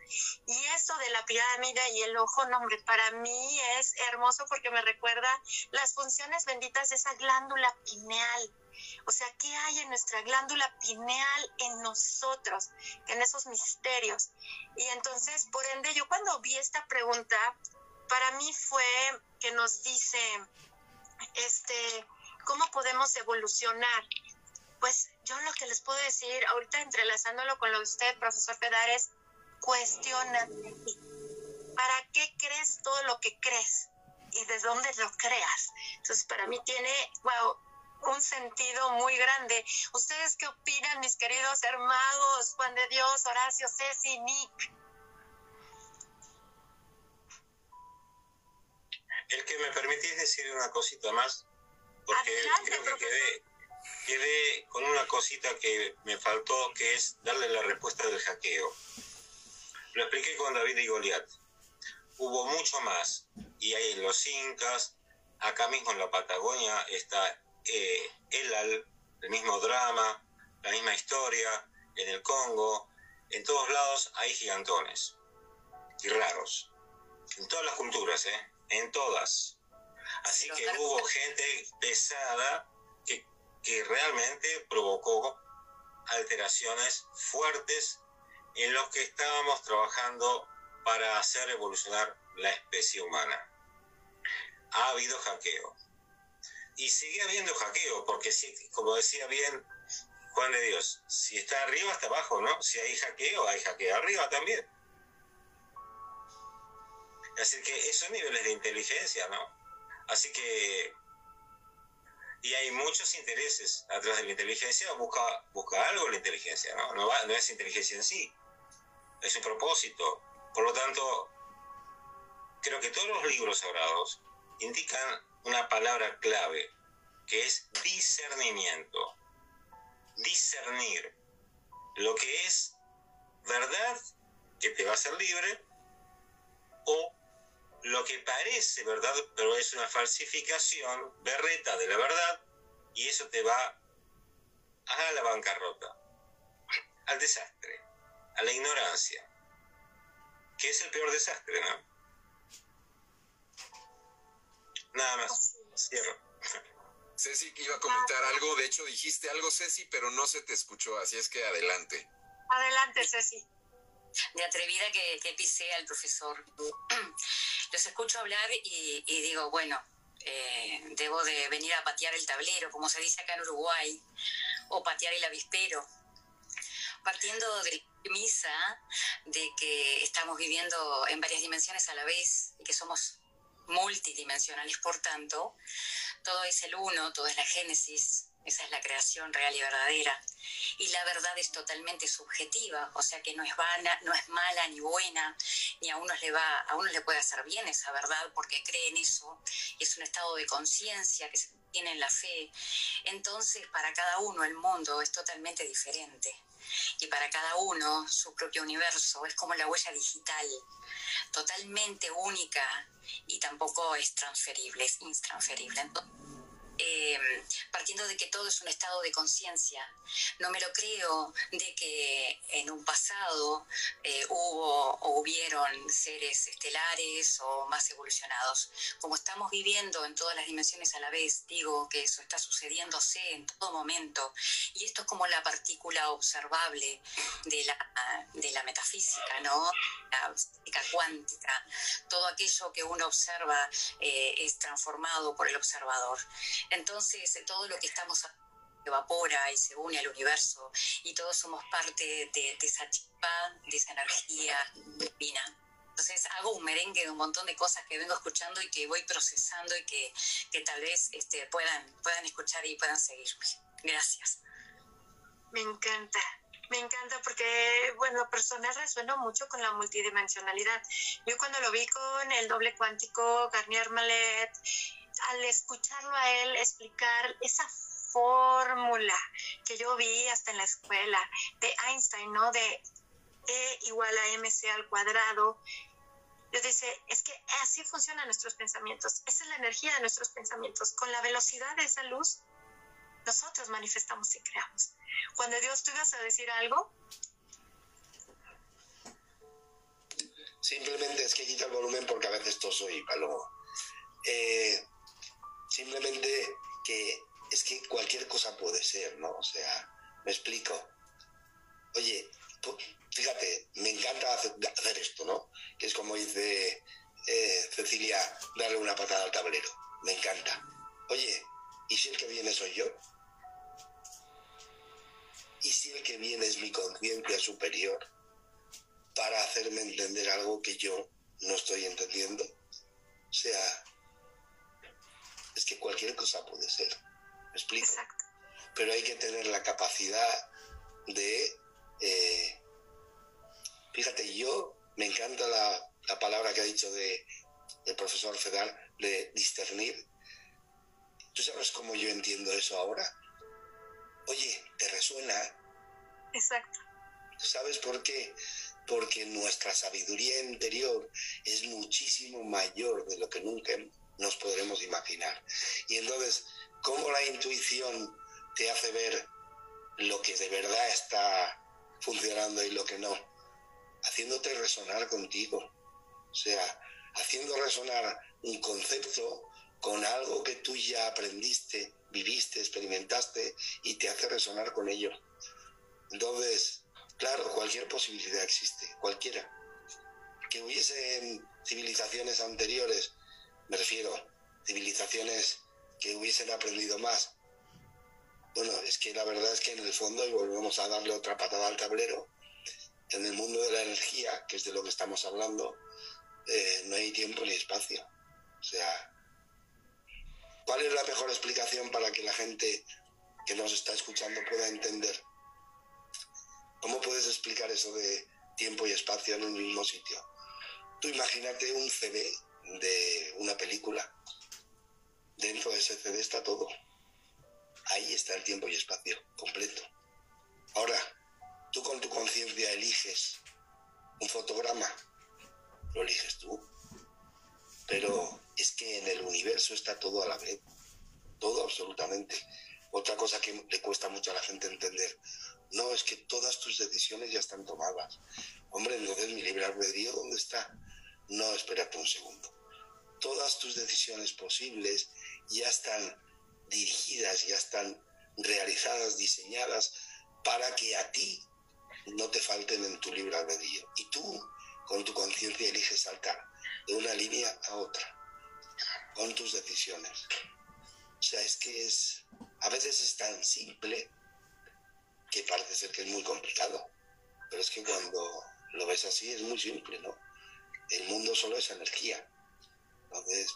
Y esto de la pirámide y el ojo, no hombre, para mí es hermoso porque me recuerda las funciones benditas de esa glándula pineal. O sea, ¿qué hay en nuestra glándula pineal en nosotros, en esos misterios? Y entonces, por ende, yo cuando vi esta pregunta, para mí fue que nos dice, este, ¿cómo podemos evolucionar? Pues yo lo que les puedo decir, ahorita entrelazándolo con lo de usted, profesor Fedar, es cuestiónate. ¿Para qué crees todo lo que crees? ¿Y de dónde lo creas? Entonces, para mí tiene, wow, un sentido muy grande. ¿Ustedes qué opinan, mis queridos hermanos? Juan de Dios, Horacio, Ceci, Nick. El que me permitís decir una cosita más, porque Adelante, creo que profesor. quedé... Quedé con una cosita que me faltó, que es darle la respuesta del hackeo. Lo expliqué con David y Goliat. Hubo mucho más. Y hay en los incas, acá mismo en la Patagonia, está eh, Elal, el mismo drama, la misma historia, en el Congo. En todos lados hay gigantones y raros. En todas las culturas, ¿eh? En todas. Así que hubo gente pesada que... que realmente provocó alteraciones fuertes en los que estábamos trabajando para hacer evolucionar la especie humana. Ha habido hackeo. Y sigue habiendo hackeo, porque si, como decía bien Juan de Dios, si está arriba, está abajo, ¿no? Si hay hackeo, hay hackeo arriba también. Así que esos niveles de inteligencia, ¿no? Así que... Y hay muchos intereses atrás de la inteligencia, busca, busca algo la inteligencia, ¿no? No, va, no es inteligencia en sí, es un propósito. Por lo tanto, creo que todos los libros sagrados indican una palabra clave, que es discernimiento. Discernir lo que es verdad, que te va a hacer libre, o lo que parece verdad, pero es una falsificación berreta de la verdad, y eso te va a la bancarrota, al desastre, a la ignorancia, que es el peor desastre, ¿no? Nada más. Cierro. Ceci, que iba a comentar algo, de hecho dijiste algo, Ceci, pero no se te escuchó, así es que adelante. Adelante, Ceci. De atrevida que, que pisé al profesor. Los escucho hablar y, y digo, bueno, eh, debo de venir a patear el tablero, como se dice acá en Uruguay, o patear el avispero. Partiendo de la premisa de que estamos viviendo en varias dimensiones a la vez y que somos multidimensionales, por tanto, todo es el uno, todo es la génesis, esa es la creación real y verdadera. Y la verdad es totalmente subjetiva, o sea que no es vana, no es mala ni buena, ni a unos le va, a unos le puede hacer bien esa verdad porque creen eso, es un estado de conciencia que se tiene en la fe. Entonces, para cada uno el mundo es totalmente diferente. Y para cada uno su propio universo es como la huella digital, totalmente única y tampoco es transferible, es intransferible. Entonces, eh, partiendo de que todo es un estado de conciencia. No me lo creo de que en un pasado eh, hubo o hubieron seres estelares o más evolucionados. Como estamos viviendo en todas las dimensiones a la vez, digo que eso está sucediéndose en todo momento, y esto es como la partícula observable de la, de la metafísica, ¿no? La física cuántica, todo aquello que uno observa eh, es transformado por el observador. Entonces, todo lo que estamos evapora y se une al universo, y todos somos parte de, de esa chispa, de esa energía divina. Entonces hago un merengue de un montón de cosas que vengo escuchando y que voy procesando, y que, que tal vez este, puedan, puedan escuchar y puedan seguirme. Gracias. Me encanta. Me encanta porque, bueno, personal resueno mucho con la multidimensionalidad. Yo cuando lo vi con el doble cuántico, Garnier Malet, al escucharlo a él explicar esa fórmula que yo vi hasta en la escuela de Einstein, ¿no? De E igual a mc al cuadrado. Yo dice, es que así funcionan nuestros pensamientos. Esa es la energía de nuestros pensamientos. Con la velocidad de esa luz, nosotros manifestamos y creamos. Cuando Dios, ¿tú ibas a decir algo? Simplemente es que quita el volumen porque a veces toso y palomo. Eh, simplemente que es que cualquier cosa puede ser, ¿no? O sea, me explico. Oye, tú, fíjate, me encanta hacer, hacer esto, ¿no? Que es como dice eh, Cecilia, darle una patada al tablero. Me encanta. Oye, ¿y si el que viene soy yo? ¿Y si el que viene es mi conciencia superior para hacerme entender algo que yo no estoy entendiendo? O sea, es que cualquier cosa puede ser. ¿Me explico? Exacto. Pero hay que tener la capacidad de... Eh, fíjate, yo me encanta la, la palabra que ha dicho de, del profesor Fedar, de discernir. ¿Tú sabes cómo yo entiendo eso ahora? Oye, ¿te resuena? Exacto. ¿Sabes por qué? Porque nuestra sabiduría interior es muchísimo mayor de lo que nunca nos podremos imaginar. Y entonces, ¿cómo la intuición te hace ver lo que de verdad está funcionando y lo que no? Haciéndote resonar contigo. O sea, haciendo resonar un concepto con algo que tú ya aprendiste, viviste, experimentaste, y te hace resonar con ello. Entonces, claro, cualquier posibilidad existe, cualquiera. Que hubiesen civilizaciones anteriores, me refiero, civilizaciones que hubiesen aprendido más. Bueno, es que la verdad es que en el fondo, y volvemos a darle otra patada al tablero, en el mundo de la energía, que es de lo que estamos hablando, eh, no hay tiempo ni espacio. O sea, ¿cuál es la mejor explicación para que la gente que nos está escuchando pueda entender? ¿Cómo puedes explicar eso de tiempo y espacio en un mismo sitio? Tú imagínate un C D de una película. Dentro de ese C D está todo. Ahí está el tiempo y espacio completo. Ahora, tú con tu conciencia eliges un fotograma. Lo eliges tú. Pero es que en el universo está todo a la vez, todo absolutamente. Otra cosa que le cuesta mucho a la gente entender, no, es que todas tus decisiones ya están tomadas. Hombre, entonces mi libre albedrío, ¿dónde está? No, espérate un segundo. Todas tus decisiones posibles ya están dirigidas, ya están realizadas, diseñadas, para que a ti no te falten en tu libre albedrío. Y tú, con tu conciencia, eliges saltar de una línea a otra, con tus decisiones. O sea, es que es, a veces es tan simple que parece ser que es muy complicado, pero es que cuando lo ves así es muy simple, ¿no? El mundo solo es energía. Entonces,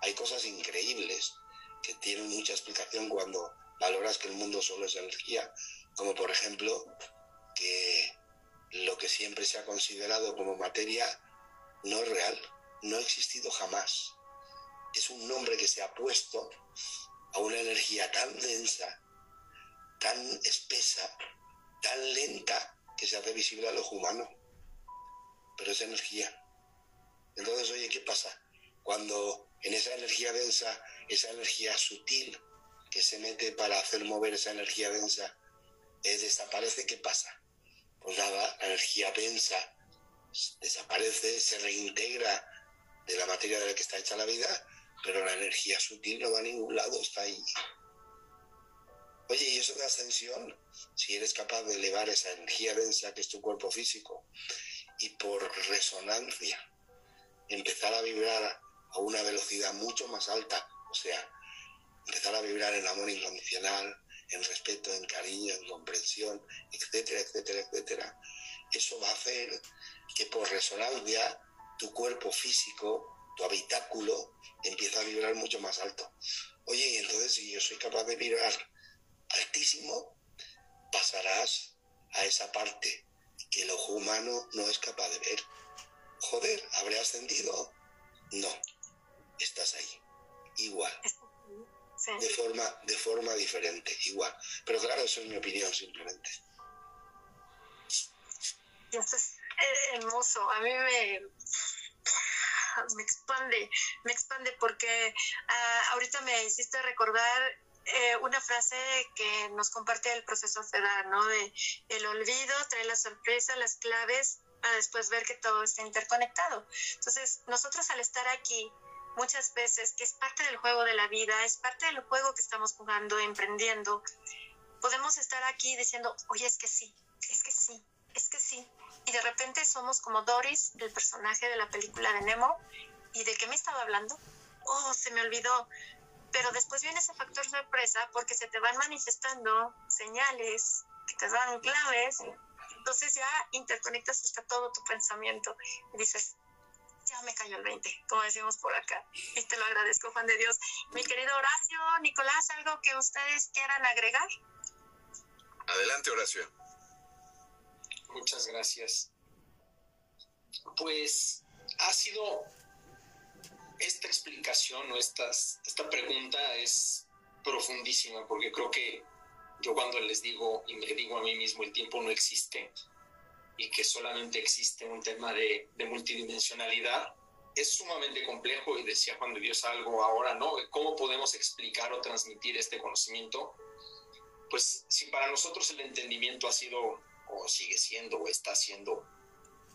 hay cosas increíbles que tienen mucha explicación cuando valoras que el mundo solo es energía, como por ejemplo que lo que siempre se ha considerado como materia no es real, no ha existido jamás. Es un nombre que se ha puesto a una energía tan densa, tan espesa, tan lenta, que se hace visible al ojo humano. Pero es energía. Entonces, oye, ¿qué pasa? Cuando en esa energía densa esa energía sutil que se mete para hacer mover esa energía densa, eh, desaparece. ¿Qué pasa? Pues nada, la energía densa desaparece, se reintegra de la materia de la que está hecha la vida, pero la energía sutil no va a ningún lado, está ahí. Oye, y eso de ascensión, si eres capaz de elevar esa energía densa que es tu cuerpo físico y por resonancia empezar a vibrar a una velocidad mucho más alta, o sea, empezar a vibrar en amor incondicional, en respeto, en cariño, en comprensión, etcétera, etcétera, etcétera, eso va a hacer que por resonancia tu cuerpo físico, tu habitáculo, empieza a vibrar mucho más alto. Oye, y entonces si yo soy capaz de vibrar altísimo, pasarás a esa parte que el ojo humano no es capaz de ver. Joder, ¿habré ascendido? No, estás ahí, igual, de forma, de forma diferente, igual. Pero claro, eso es mi opinión, simplemente. Eso es hermoso, a mí me, me expande, me expande porque uh, ahorita me hiciste recordar Eh, una frase que nos comparte el profesor Fedar, ¿no? De el olvido trae la sorpresa, las claves, para después ver que todo está interconectado. Entonces, nosotros al estar aquí, muchas veces, que es parte del juego de la vida, es parte del juego que estamos jugando, emprendiendo, podemos estar aquí diciendo, oye, es que sí, es que sí, es que sí. Y de repente somos como Doris, el personaje de la película de Nemo, ¿y de qué me estaba hablando? Oh, se me olvidó. Pero después viene ese factor sorpresa porque se te van manifestando señales que te dan claves. Entonces ya interconectas hasta todo tu pensamiento. Y dices, ya me cayó el veinte, como decimos por acá. Y te lo agradezco, Juan de Dios. Mi querido Horacio, Nicolás, ¿algo que ustedes quieran agregar? Adelante, Horacio. Muchas gracias. Pues ha sido... Esta explicación o estas, esta pregunta es profundísima porque creo que yo cuando les digo y me digo a mí mismo el tiempo no existe y que solamente existe un tema de, de multidimensionalidad, es sumamente complejo y decía Juan de Dios algo ahora, ¿no? ¿Cómo podemos explicar o transmitir este conocimiento? Pues si para nosotros el entendimiento ha sido o sigue siendo o está siendo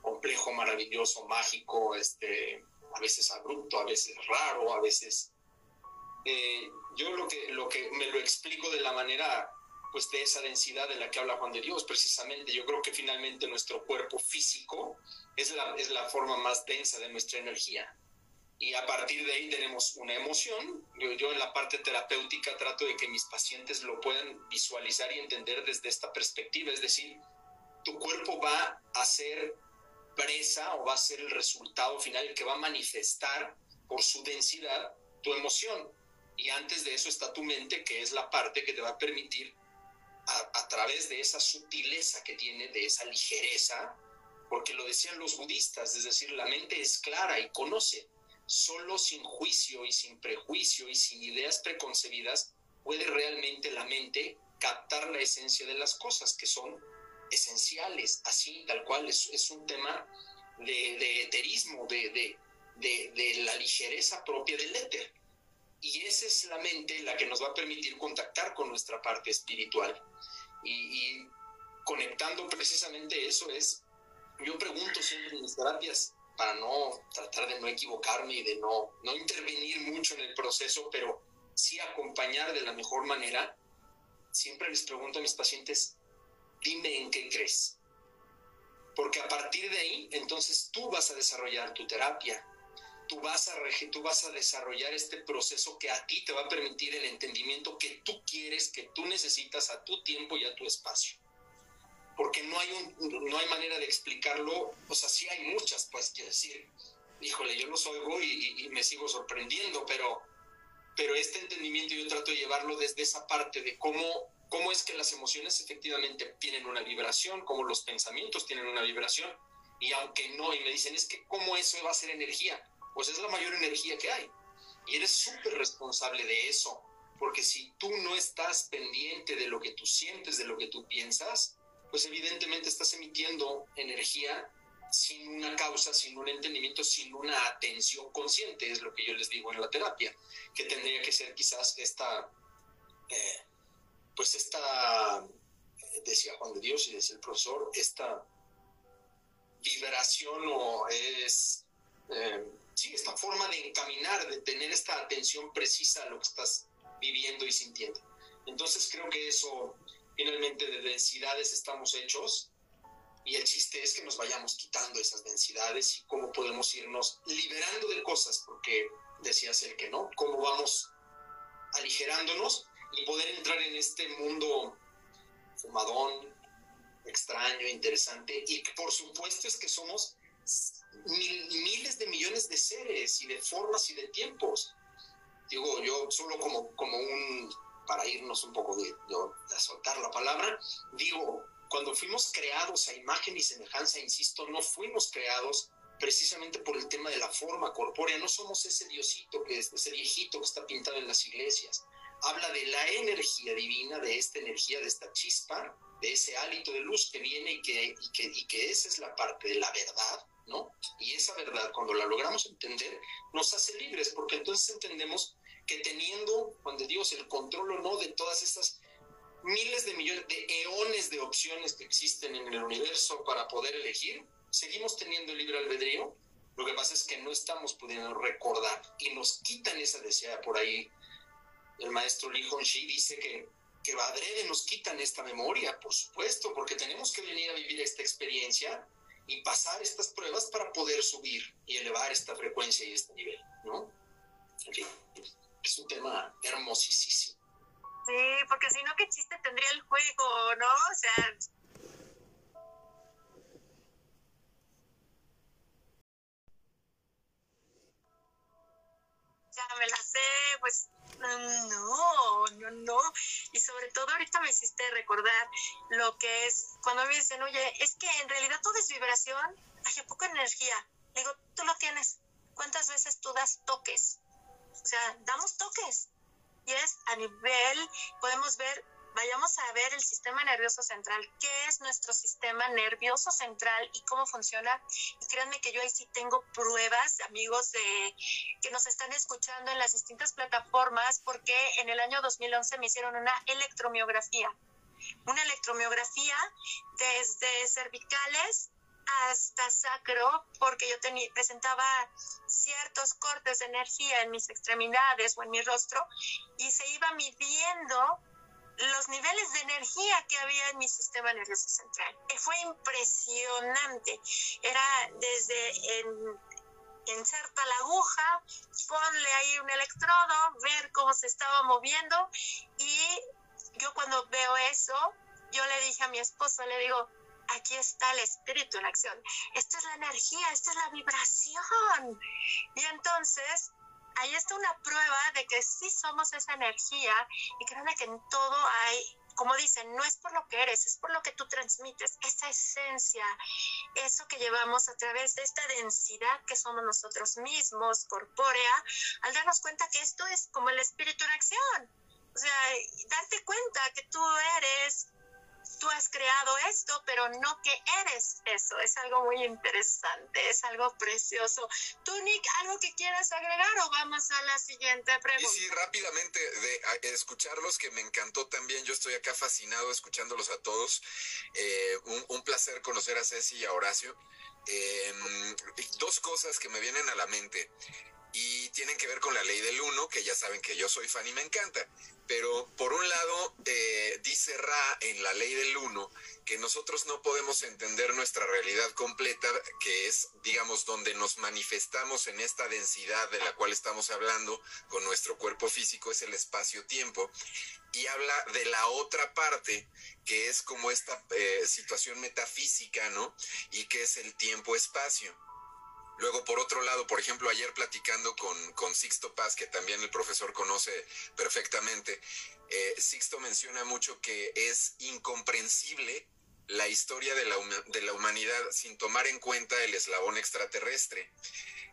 complejo, maravilloso, mágico, este... a veces abrupto, a veces raro, a veces... Eh, yo lo que, lo que me lo explico de la manera, pues, de esa densidad de la que habla Juan de Dios, precisamente. Yo creo que finalmente nuestro cuerpo físico es la, es la forma más densa de nuestra energía. Y a partir de ahí tenemos una emoción. Yo, yo en la parte terapéutica trato de que mis pacientes lo puedan visualizar y entender desde esta perspectiva. Es decir, tu cuerpo va a ser... presa o va a ser el resultado final, el que va a manifestar por su densidad tu emoción. Y antes de eso está tu mente, que es la parte que te va a permitir, a, a través de esa sutileza que tiene, de esa ligereza, porque lo decían los budistas, es decir, la mente es clara y conoce. Solo sin juicio y sin prejuicio y sin ideas preconcebidas puede realmente la mente captar la esencia de las cosas que son esenciales, así, tal cual. Es, es un tema de, de eterismo, de, de, de, de la ligereza propia del éter. Y esa es la mente la que nos va a permitir contactar con nuestra parte espiritual. Y, y conectando precisamente eso es, yo pregunto siempre en mis terapias, para no tratar de no equivocarme y de no, no intervenir mucho en el proceso, pero sí acompañar de la mejor manera, siempre les pregunto a mis pacientes, dime en qué crees, porque a partir de ahí, entonces tú vas a desarrollar tu terapia, tú vas, a, tú vas a desarrollar este proceso que a ti te va a permitir el entendimiento que tú quieres, que tú necesitas a tu tiempo y a tu espacio, porque no hay, un, no hay manera de explicarlo, o sea, sí hay muchas, pues, quiero decir, híjole, yo los oigo y, y me sigo sorprendiendo, pero, pero este entendimiento yo trato de llevarlo desde esa parte de cómo... cómo es que las emociones efectivamente tienen una vibración, cómo los pensamientos tienen una vibración, y aunque no, y me dicen, es que ¿cómo eso va a ser energía? Pues es la mayor energía que hay, y eres súper responsable de eso, porque si tú no estás pendiente de lo que tú sientes, de lo que tú piensas, pues evidentemente estás emitiendo energía sin una causa, sin un entendimiento, sin una atención consciente, es lo que yo les digo en la terapia, que tendría que ser quizás esta, eh, pues esta, decía Juan de Dios y decía el profesor, esta vibración o es, eh, sí, esta forma de encaminar, de tener esta atención precisa a lo que estás viviendo y sintiendo. Entonces creo que eso, finalmente de densidades estamos hechos, y el chiste es que nos vayamos quitando esas densidades y cómo podemos irnos liberando de cosas, porque decías el que no, cómo vamos aligerándonos y poder entrar en este mundo fumadón, extraño, interesante, y por supuesto es que somos mil, miles de millones de seres y de formas y de tiempos. Digo, yo solo como, como un, para irnos un poco de, de, de soltar la palabra, digo, cuando fuimos creados a imagen y semejanza, insisto, no fuimos creados precisamente por el tema de la forma corpórea. No somos ese diosito, que es, ese viejito que está pintado en las iglesias. Habla de la energía divina, de esta energía, de esta chispa, de ese hálito de luz que viene y que, y que, y que esa es la parte de la verdad, ¿no? Y esa verdad, cuando la logramos entender, nos hace libres, porque entonces entendemos que teniendo, Juan de Dios, el control o no de todas esas miles de millones de eones de opciones que existen en el universo para poder elegir, seguimos teniendo el libre albedrío. Lo que pasa es que no estamos pudiendo recordar y nos quitan esa deseada. Por ahí el maestro Li Hongzhi dice que, que adrede nos quitan esta memoria, por supuesto, porque tenemos que venir a vivir esta experiencia y pasar estas pruebas para poder subir y elevar esta frecuencia y este nivel, ¿no? En fin, es un tema hermosísimo. Sí, porque si no, ¿qué chiste tendría el juego, no? O sea... Ya me la sé, pues... No, no, no. Y sobre todo ahorita me hiciste recordar lo que es... Cuando me dicen, oye, es que en realidad todo es vibración, hay poca energía. Le digo, tú lo tienes. ¿Cuántas veces tú das toques? O sea, damos toques. Y es a nivel, podemos ver, vayamos a ver el sistema nervioso central, qué es nuestro sistema nervioso central y cómo funciona. Y créanme que yo ahí sí tengo pruebas, amigos de, que nos están escuchando en las distintas plataformas, porque en el año dos mil once me hicieron una electromiografía. Una electromiografía desde cervicales hasta sacro, porque yo tenía, presentaba ciertos cortes de energía en mis extremidades o en mi rostro, y se iba midiendo los niveles de energía que había en mi sistema nervioso central. Fue impresionante. Era desde en, inserta la aguja, ponle ahí un electrodo, ver cómo se estaba moviendo, y yo cuando veo eso, yo le dije a mi esposo, le digo, aquí está el espíritu en acción. Esta es la energía, esta es la vibración. Y entonces, ahí está una prueba de que sí somos esa energía, y créanme que en todo hay, como dicen, no es por lo que eres, es por lo que tú transmites, esa esencia, eso que llevamos a través de esta densidad que somos nosotros mismos, corpórea, al darnos cuenta que esto es como el espíritu en acción. O sea, darte cuenta que tú eres... Tú has creado esto, pero no que eres eso. Es algo muy interesante, es algo precioso. Tú, Nick, ¿algo que quieras agregar o vamos a la siguiente pregunta? Y sí, rápidamente, de escucharlos, que me encantó también. Yo estoy acá fascinado escuchándolos a todos. Eh, un, un placer conocer a Ceci y a Horacio. Eh, dos cosas que me vienen a la mente y tienen que ver con la ley del uno, que ya saben que yo soy fan y me encanta. Pero por un lado, eh, dice Ra en la ley del uno que nosotros no podemos entender nuestra realidad completa, que es, digamos, donde nos manifestamos en esta densidad de la cual estamos hablando con nuestro cuerpo físico, es el espacio-tiempo. Y habla de la otra parte, que es como esta eh, situación metafísica, ¿no? Y que es el tiempo-espacio. Luego, por otro lado, por ejemplo, ayer platicando con, con Sixto Paz, que también el profesor conoce perfectamente, eh, Sixto menciona mucho que es incomprensible la historia de la, de la humanidad sin tomar en cuenta el eslabón extraterrestre,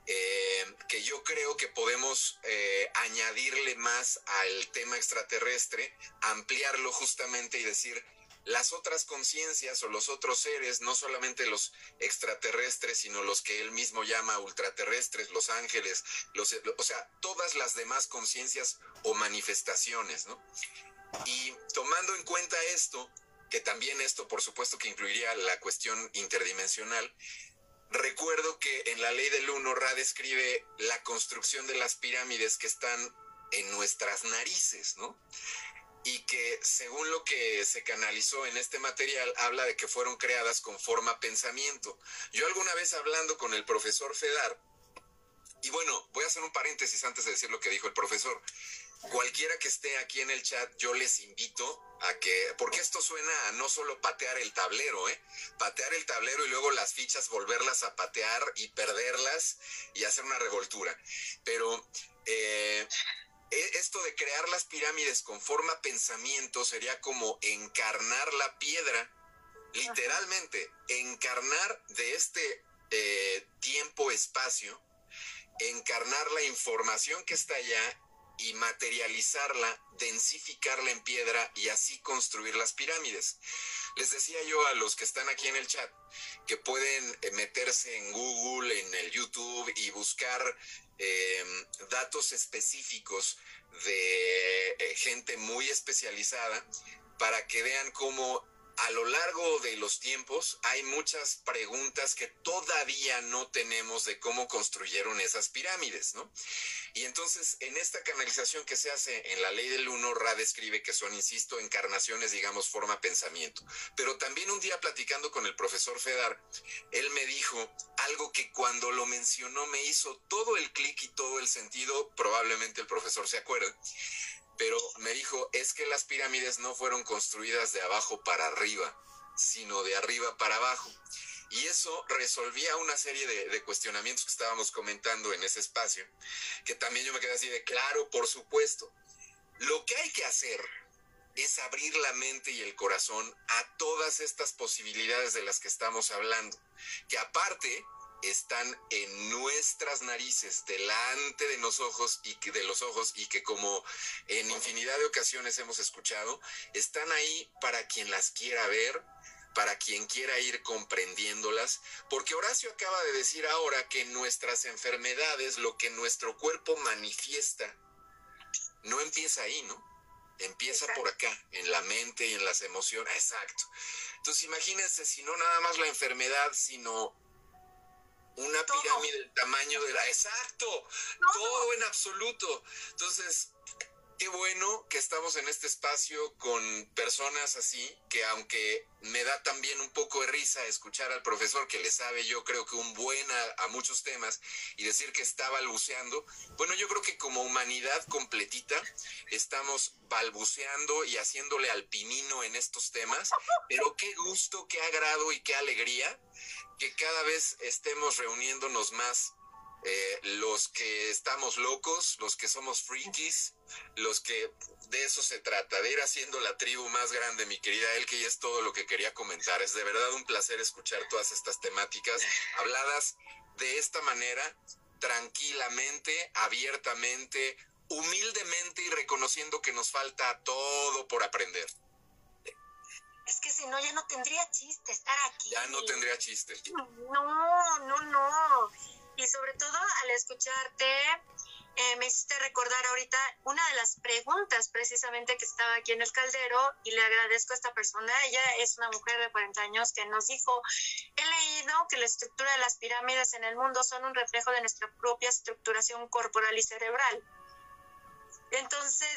eh, que yo creo que podemos eh, añadirle más al tema extraterrestre, ampliarlo justamente y decir, las otras conciencias o los otros seres, no solamente los extraterrestres, sino los que él mismo llama ultraterrestres, los ángeles, los, o sea, todas las demás conciencias o manifestaciones, ¿no? Y tomando en cuenta esto, que también esto por supuesto que incluiría la cuestión interdimensional, recuerdo que en la Ley del Uno, Ra describe la construcción de las pirámides que están en nuestras narices, ¿no? Y que según lo que se canalizó en este material, habla de que fueron creadas con forma pensamiento. Yo alguna vez hablando con el profesor Fedar, y bueno, voy a hacer un paréntesis antes de decir lo que dijo el profesor. Cualquiera que esté aquí en el chat, yo les invito a que, porque esto suena a no solo patear el tablero, ¿eh? Patear el tablero y luego las fichas volverlas a patear y perderlas y hacer una revoltura. Pero eh, esto de crear las pirámides con forma pensamiento sería como encarnar la piedra, literalmente, encarnar de este eh, tiempo-espacio, encarnar la información que está allá y materializarla, densificarla en piedra y así construir las pirámides. Les decía yo a los que están aquí en el chat que pueden meterse en Google, en el YouTube y buscar eh, datos específicos de eh, gente muy especializada para que vean cómo a lo largo de los tiempos hay muchas preguntas que todavía no tenemos de cómo construyeron esas pirámides, ¿no? Y entonces, en esta canalización que se hace en la Ley del Uno, Ra describe que son, insisto, encarnaciones, digamos, forma pensamiento. Pero también un día platicando con el profesor Fedar, él me dijo algo que cuando lo mencionó me hizo todo el clic y todo el sentido, probablemente el profesor se acuerda. Pero me dijo, es que las pirámides no fueron construidas de abajo para arriba, sino de arriba para abajo. Y eso resolvía una serie de, de cuestionamientos que estábamos comentando en ese espacio, que también yo me quedé así de claro, por supuesto. Lo que hay que hacer es abrir la mente y el corazón a todas estas posibilidades de las que estamos hablando, que aparte están en nuestras narices, delante de los ojos y que de los ojos y que como en infinidad de ocasiones hemos escuchado, están ahí para quien las quiera ver, para quien quiera ir comprendiéndolas, porque Horacio acaba de decir ahora que nuestras enfermedades, lo que nuestro cuerpo manifiesta, no empieza ahí, ¿no? Empieza exacto. Por acá, en la mente y en las emociones. Exacto. Entonces imagínense, si no nada más la enfermedad, sino una todo. Pirámide del tamaño de la... ¡Exacto! No, todo no. En absoluto. Entonces, qué bueno que estamos en este espacio con personas así, que aunque me da también un poco de risa escuchar al profesor, que le sabe yo creo que un buen a, a muchos temas, y decir que está balbuceando. Bueno, yo creo que como humanidad completita estamos balbuceando y haciéndole al pinino en estos temas, pero qué gusto, qué agrado y qué alegría que cada vez estemos reuniéndonos más, eh, los que estamos locos, los que somos frikis, los que de eso se trata, de ir haciendo la tribu más grande, mi querida Elke, y es todo lo que quería comentar. Es de verdad un placer escuchar todas estas temáticas habladas de esta manera, tranquilamente, abiertamente, humildemente y reconociendo que nos falta todo por aprender. Es que si no, ya no tendría chiste estar aquí. Ya no tendría chiste. No, no, no. Y sobre todo, al escucharte, eh, me hiciste recordar ahorita una de las preguntas precisamente que estaba aquí en el caldero, y le agradezco a esta persona. Ella es una mujer de cuarenta años que nos dijo, he leído que la estructura de las pirámides en el mundo son un reflejo de nuestra propia estructuración corporal y cerebral. Entonces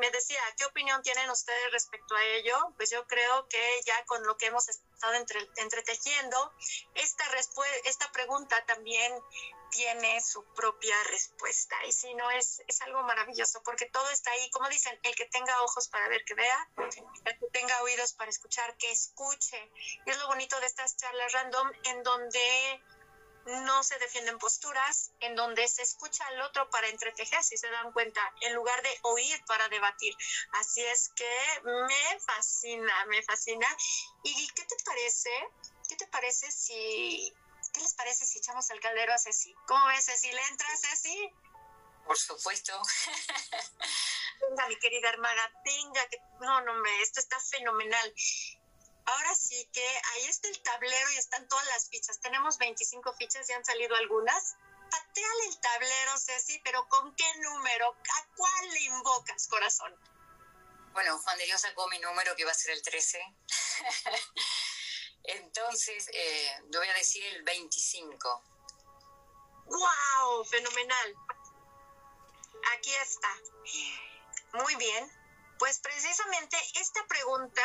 me decía, ¿qué opinión tienen ustedes respecto a ello? Pues yo creo que ya con lo que hemos estado entre, entretejiendo, esta, esta pregunta también tiene su propia respuesta. Y si no, es, es algo maravilloso, porque todo está ahí. Como dicen, el que tenga ojos para ver, que vea. El que tenga oídos para escuchar, que escuche. Y es lo bonito de estas charlas random, en donde no se defienden posturas, en donde se escucha al otro para entretejer, si se dan cuenta, en lugar de oír para debatir. Así es que me fascina, me fascina. ¿Y qué te parece? ¿Qué te parece si... ¿Qué les parece si echamos al caldero a Ceci? ¿Cómo ves, Ceci? ¿Le entras, Ceci? Por supuesto. Venga, mi querida hermana, venga. Que... No, no, hombre, esto está fenomenal. ahora sí que ahí está el tablero y están todas las fichas. Tenemos veinticinco fichas, ya han salido algunas. Pateale el tablero, Ceci, pero ¿con qué número? ¿A cuál le invocas, corazón? Bueno, Juan de Dios sacó mi número, que va a ser el trece. Entonces, eh, yo voy a decir el veinticinco. ¡Wow! Fenomenal. Aquí está. Muy bien. Pues precisamente esta pregunta,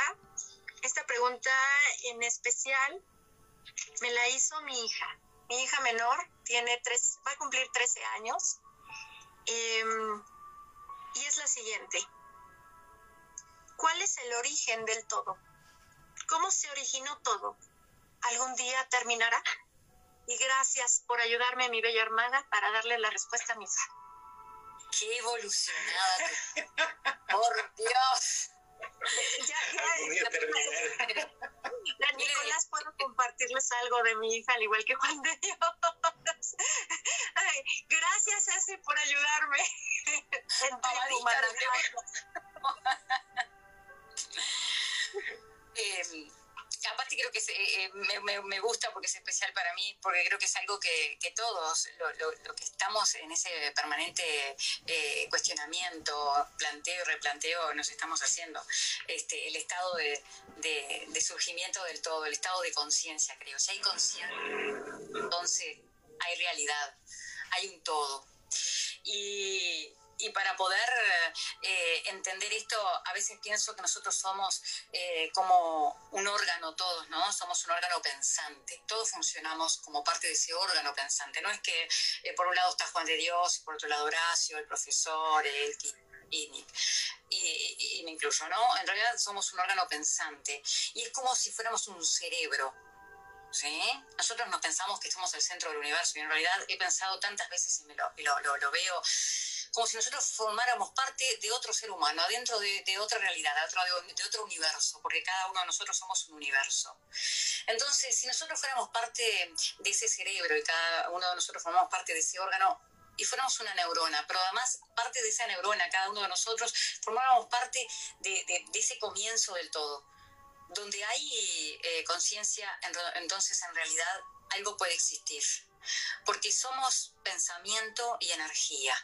esta pregunta en especial, me la hizo mi hija. Mi hija menor tiene tres, va a cumplir trece años. Eh, y es la siguiente. ¿Cuál es el origen del todo? ¿Cómo se originó todo? ¿Algún día terminará? Y gracias por ayudarme, mi bella hermana, para darle la respuesta a mi hija. ¡Qué evolucionada! ¡Por Dios! Ya, ya. La Nicolás, puedo compartirles algo de mi hija, al igual que Juan de Dios. Ay, gracias, Ceci, por ayudarme. En aparte creo que se, eh, me, me, me gusta porque es especial para mí, porque creo que es algo que, que todos, lo, lo, lo que estamos en ese permanente eh, cuestionamiento, planteo y replanteo, nos estamos haciendo. Este, el estado de, de, de surgimiento del todo, el estado de conciencia, creo. Si hay conciencia, entonces hay realidad, hay un todo. Y... Y para poder eh, entender esto, a veces pienso que nosotros somos eh, como un órgano todos, ¿no? Somos un órgano pensante. Todos funcionamos como parte de ese órgano pensante. No es que eh, por un lado está Juan de Dios, por otro lado Horacio, el profesor, Elke, y, y, y me incluyo, ¿no? En realidad somos un órgano pensante. Y es como si fuéramos un cerebro, ¿sí? Nosotros nos pensamos que somos el centro del universo. Y en realidad he pensado tantas veces y, me lo, y lo, lo, lo veo... como si nosotros formáramos parte de otro ser humano, adentro de, de otra realidad, de, de otro universo, porque cada uno de nosotros somos un universo. Entonces, si nosotros fuéramos parte de ese cerebro y cada uno de nosotros formamos parte de ese órgano y fuéramos una neurona, pero además parte de esa neurona, cada uno de nosotros, formáramos parte de, de, de ese comienzo del todo, donde hay eh, conciencia, entonces en realidad algo puede existir, porque somos pensamiento y energía.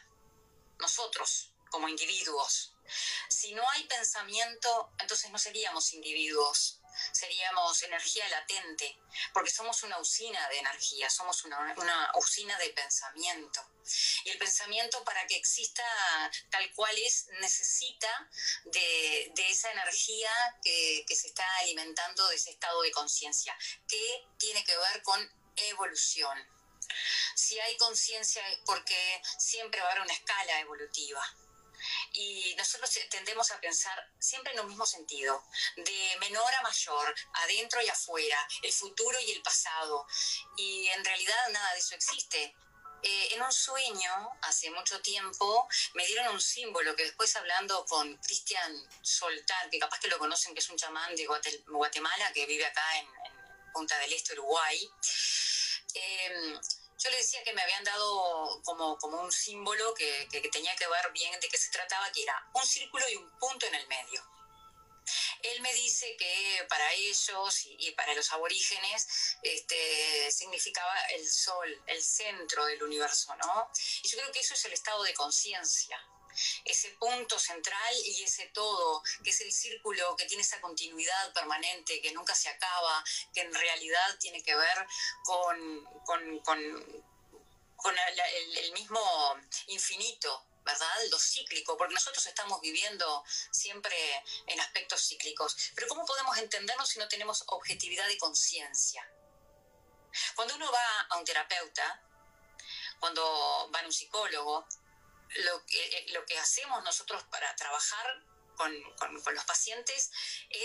Nosotros, como individuos. Si no hay pensamiento, entonces no seríamos individuos, seríamos energía latente, porque somos una usina de energía, somos una, una usina de pensamiento. Y el pensamiento, para que exista tal cual es, necesita de, de esa energía que, que se está alimentando de ese estado de conciencia, que tiene que ver con evolución. Si hay conciencia es porque siempre va a haber una escala evolutiva. Y nosotros tendemos a pensar siempre en un mismo sentido, de menor a mayor, adentro y afuera, el futuro y el pasado. Y en realidad nada de eso existe. Eh, en un sueño, hace mucho tiempo, me dieron un símbolo que después, hablando con Cristian Soltar, que capaz que lo conocen, que es un chamán de Guatemala, que vive acá en, en Punta del Este, Uruguay. Eh, yo le decía que me habían dado como, como un símbolo que, que, que tenía que ver bien de qué se trataba, que era un círculo y un punto en el medio. Él me dice que para ellos y, y para los aborígenes este, significaba el sol, el centro del universo, ¿no? Y yo creo que eso es el estado de conciencia, ese punto central y ese todo, que es el círculo, que tiene esa continuidad permanente, que nunca se acaba, que en realidad tiene que ver con, con, con, con el, el, el mismo infinito, ¿verdad? Lo cíclico, porque nosotros estamos viviendo siempre en aspectos cíclicos. Pero ¿cómo podemos entendernos si no tenemos objetividad de conciencia? Cuando uno va a un terapeuta, cuando va a un psicólogo, Lo que, lo que hacemos nosotros para trabajar con, con, con los pacientes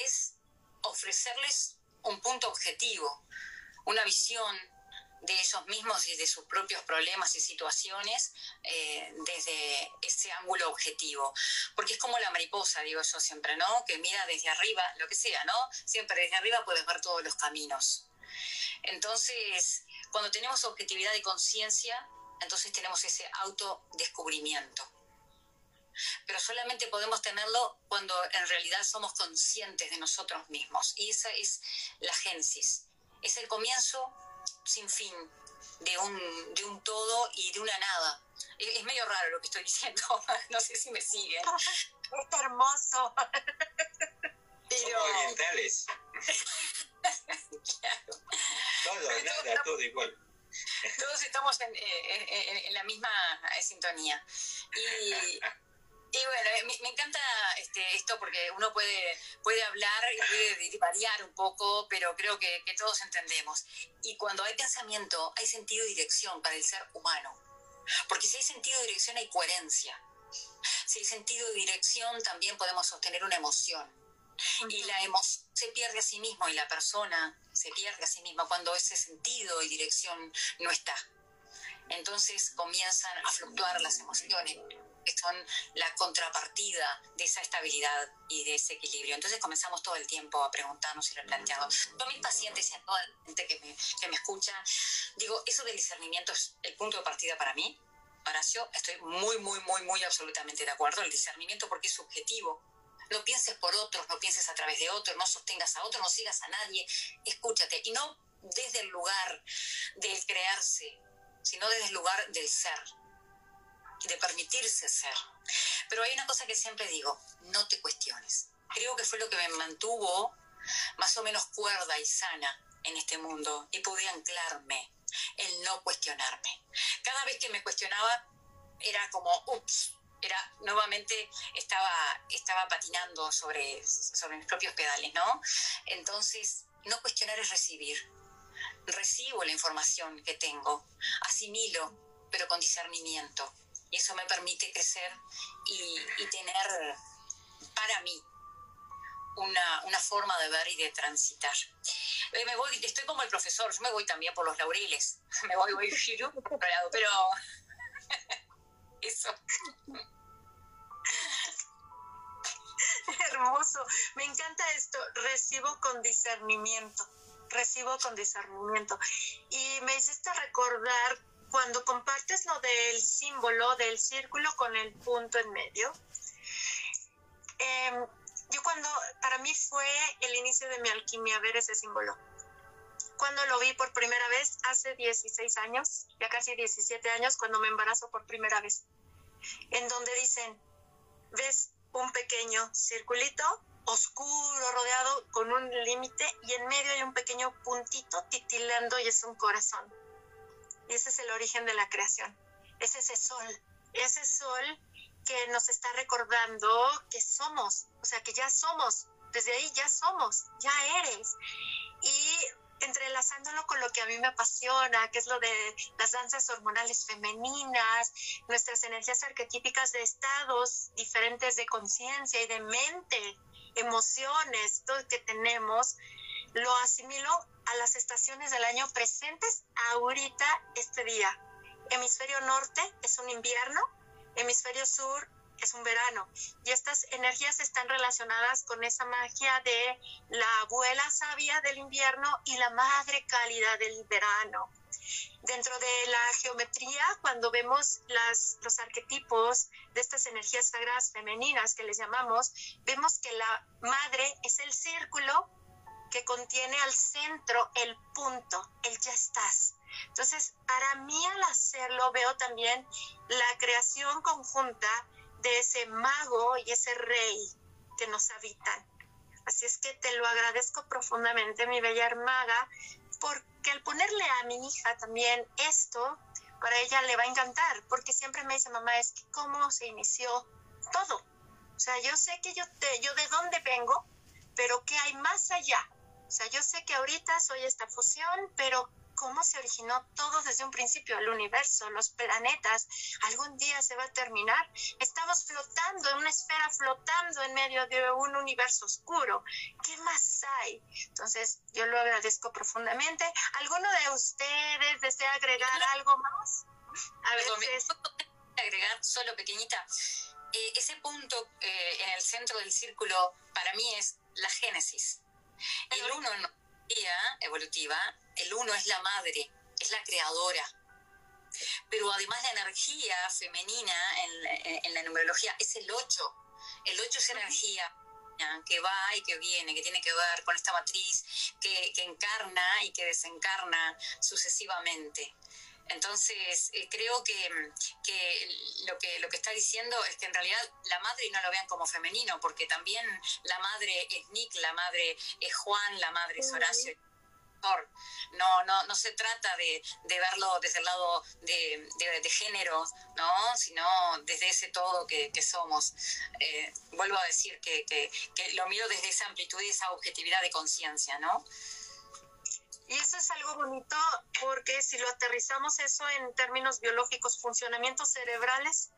es ofrecerles un punto objetivo, una visión de ellos mismos y de sus propios problemas y situaciones eh, desde ese ángulo objetivo. Porque es como la mariposa, digo yo siempre, ¿no? Que mira desde arriba, lo que sea, ¿no? Siempre desde arriba puedes ver todos los caminos. Entonces, cuando tenemos objetividad de conciencia, entonces tenemos ese autodescubrimiento. pero solamente podemos tenerlo cuando en realidad somos conscientes de nosotros mismos. Y esa es la génesis, es el comienzo sin fin de un, de un todo y de una nada. Es medio raro lo que estoy diciendo, no sé si me siguen. Está hermoso. Pero... Somos orientales. Claro. Todo, nada, estamos, todo igual. Todos estamos en, en, en la misma sintonía. Y, y bueno, me, me encanta este, esto porque uno puede, puede hablar y puede variar un poco, pero creo que, que todos entendemos. Y cuando hay pensamiento, hay sentido y dirección para el ser humano. Porque si hay sentido de dirección hay coherencia. Si hay sentido de dirección también podemos sostener una emoción. Y la emoción se pierde a sí mismo y la persona se pierde a sí misma cuando ese sentido y dirección no está. Entonces comienzan a fluctuar las emociones, que son la contrapartida de esa estabilidad y de ese equilibrio. Entonces comenzamos todo el tiempo a preguntarnos y replantearnos. A mis pacientes y a toda la gente que me, que me escucha, digo, eso del discernimiento es el punto de partida para mí. Horacio, estoy muy, muy, muy, muy absolutamente de acuerdo. El discernimiento porque es subjetivo. No pienses por otros, no pienses a través de otros, no sostengas a otros, no sigas a nadie. Escúchate. Y no desde el lugar del crearse, sino desde el lugar del ser. De permitirse ser. Pero hay una cosa que siempre digo, no te cuestiones. Creo que fue lo que me mantuvo más o menos cuerda y sana en este mundo y pude anclarme, el no cuestionarme. Cada vez que me cuestionaba era como, ups, era, nuevamente estaba, estaba patinando sobre, sobre mis propios pedales, ¿no? Entonces, no cuestionar es recibir. Recibo la información que tengo, asimilo, pero con discernimiento. Y eso me permite crecer y, y tener para mí una, una forma de ver y de transitar. Eh, me voy, estoy como el profesor, yo me voy también por los laureles. Me voy, voy, pero eso. Hermoso, me encanta esto, recibo con discernimiento, recibo con discernimiento. Y me hiciste recordar cuando compartes lo del símbolo del círculo con el punto en medio, eh, yo cuando, para mí fue el inicio de mi alquimia ver ese símbolo. Cuando lo vi por primera vez hace dieciséis años, ya casi diecisiete años, cuando me embarazo por primera vez, en donde dicen, ves un pequeño circulito oscuro rodeado con un límite y en medio hay un pequeño puntito titilando y es un corazón. Y ese es el origen de la creación, es ese sol, ese sol que nos está recordando que somos, o sea que ya somos, desde ahí ya somos, ya eres. Y entrelazándolo con lo que a mí me apasiona, que es lo de las danzas hormonales femeninas, nuestras energías arquetípicas de estados diferentes de conciencia y de mente, emociones, todo que tenemos, lo asimilo a las estaciones del año presentes ahorita, este día. Hemisferio norte es un invierno, hemisferio sur es un verano. Y estas energías están relacionadas con esa magia de la abuela sabia del invierno y la madre cálida del verano. Dentro de la geometría, cuando vemos las, los arquetipos de estas energías sagradas femeninas que les llamamos, vemos que la madre es el círculo que contiene al centro el punto, el ya estás. Entonces, para mí al hacerlo veo también la creación conjunta de ese mago y ese rey que nos habitan. Así es que te lo agradezco profundamente, mi bella hermaga, porque al ponerle a mi hija también esto, para ella le va a encantar, porque siempre me dice, mamá, es que cómo se inició todo. O sea, yo sé que yo, te, yo de dónde vengo, pero qué hay más allá. O sea, yo sé que ahorita soy esta fusión, pero ¿cómo se originó todo desde un principio? El universo, los planetas, algún día se va a terminar. Estamos flotando en una esfera, flotando en medio de un universo oscuro. ¿Qué más hay? Entonces, yo lo agradezco profundamente. ¿Alguno de ustedes desea agregar algo más? A veces... agregar solo pequeñita. Eh, ese punto eh, en el centro del círculo para mí es la génesis. El uno en la evolutiva, el uno es la madre, es la creadora, Pero además la energía femenina en, en la numerología es el ocho. El ocho es energía que va y que viene, que tiene que ver con esta matriz que, que encarna y que desencarna sucesivamente. Entonces, eh, creo que, que, lo que lo que está diciendo es que en realidad la madre no lo vean como femenino, porque también la madre es Nick, la madre es Juan, la madre es Horacio. No, no, no se trata de, de verlo desde el lado de, de, de género, ¿no? Sino desde ese todo que, que somos. Eh, vuelvo a decir que, que, que lo miro desde esa amplitud y esa objetividad de conciencia, ¿no? Y eso es algo bonito, porque si lo aterrizamos eso en términos biológicos, funcionamientos cerebrales,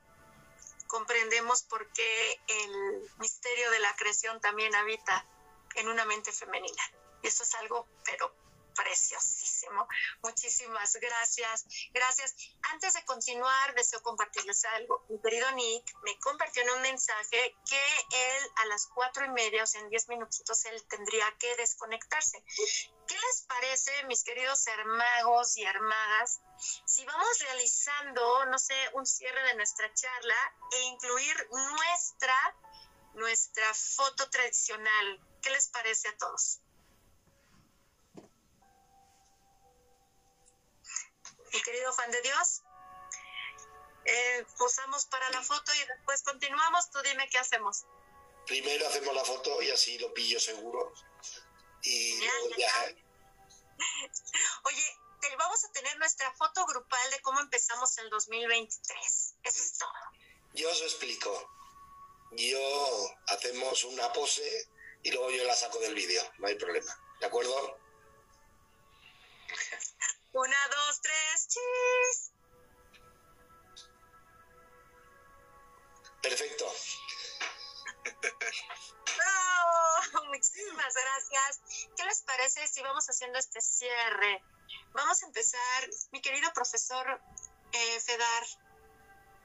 comprendemos por qué el misterio de la creación también habita en una mente femenina. Y eso es algo, pero preciosísimo. Muchísimas gracias. Gracias. Antes de continuar, deseo compartirles algo. Mi querido Nick me compartió en un mensaje que él a las cuatro y media, o sea, en diez minutitos, él tendría que desconectarse. ¿Qué les parece, mis queridos hermagos y hermagas, si vamos realizando, no sé, un cierre de nuestra charla e incluir nuestra, nuestra foto tradicional? ¿Qué les parece a todos? Mi querido Juan de Dios, eh, posamos para la foto y después continuamos. Tú dime qué hacemos. Primero hacemos la foto y así lo pillo seguro. Y ya, luego ya. Ya. Oye, te vamos a tener nuestra foto grupal de cómo empezamos el dos mil veintitrés. Eso es todo. Yo os explico. Yo hacemos una pose y luego yo la saco del vídeo. No hay problema. ¿De acuerdo? Una, dos, tres, chis. Perfecto. ¡Bravo! Muchísimas gracias. ¿Qué les parece si vamos haciendo este cierre? Vamos a empezar, mi querido profesor eh, Fedar.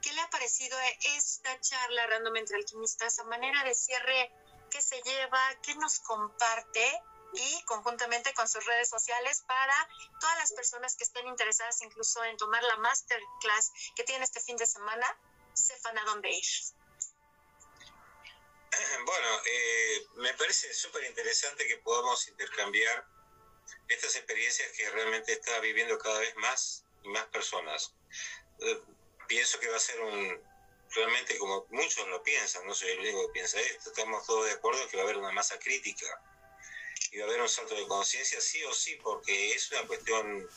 ¿Qué le ha parecido esta charla random entre alquimistas? A manera de cierre, ¿qué se lleva? ¿Qué nos comparte? Y conjuntamente con sus redes sociales para todas las personas que estén interesadas incluso en tomar la masterclass que tiene este fin de semana, sepan a dónde ir. Bueno, eh, me parece súper interesante que podamos intercambiar estas experiencias que realmente está viviendo cada vez más y más personas. Eh, pienso que va a ser un... Realmente como muchos lo piensan, no soy el único que piensa esto, estamos todos de acuerdo en que va a haber una masa crítica. Y va a haber un salto de conciencia sí o sí, porque es una cuestión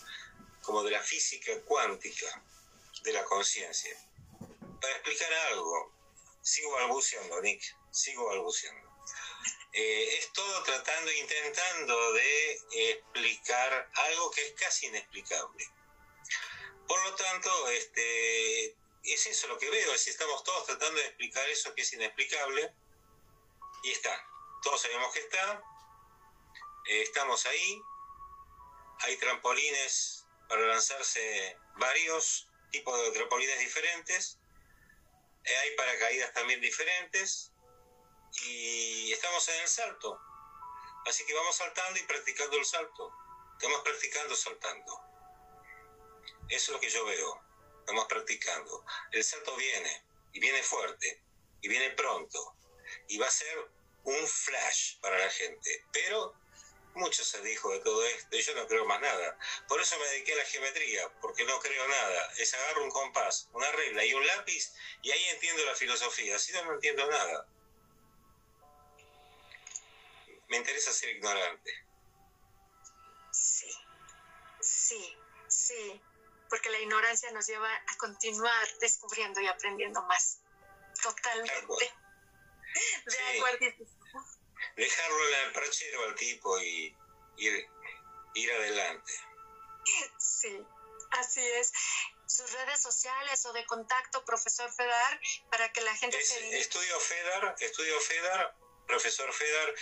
como de la física cuántica de la conciencia. Para explicar algo, sigo balbuceando, Nick, sigo balbuceando. Eh, es todo tratando, intentando de explicar algo que es casi inexplicable. Por lo tanto, este, es eso lo que veo, es que estamos todos tratando de explicar eso que es inexplicable, y está, todos sabemos que está, estamos ahí, hay trampolines para lanzarse, varios tipos de trampolines diferentes, hay paracaídas también diferentes, y estamos en el salto, así que vamos saltando y practicando el salto, estamos practicando saltando, eso es lo que yo veo, estamos practicando, el salto viene, y viene fuerte, y viene pronto, y va a ser un flash para la gente, pero mucho se dijo de todo esto y yo no creo más nada. Por eso me dediqué a la geometría, porque no creo nada. Es agarro un compás, una regla y un lápiz y ahí entiendo la filosofía. Si no, no entiendo nada. Me interesa ser ignorante. Sí, sí, sí. Porque la ignorancia nos lleva a continuar descubriendo y aprendiendo más. Totalmente. De acuerdo. De acuerdo. Sí. Dejarlo en el perchero al tipo y ir, ir adelante. Sí, así es. Sus redes sociales o de contacto, profesor Fedar, para que la gente es, se... Estudio Fedar, Estudio Fedar, profesor Fedar,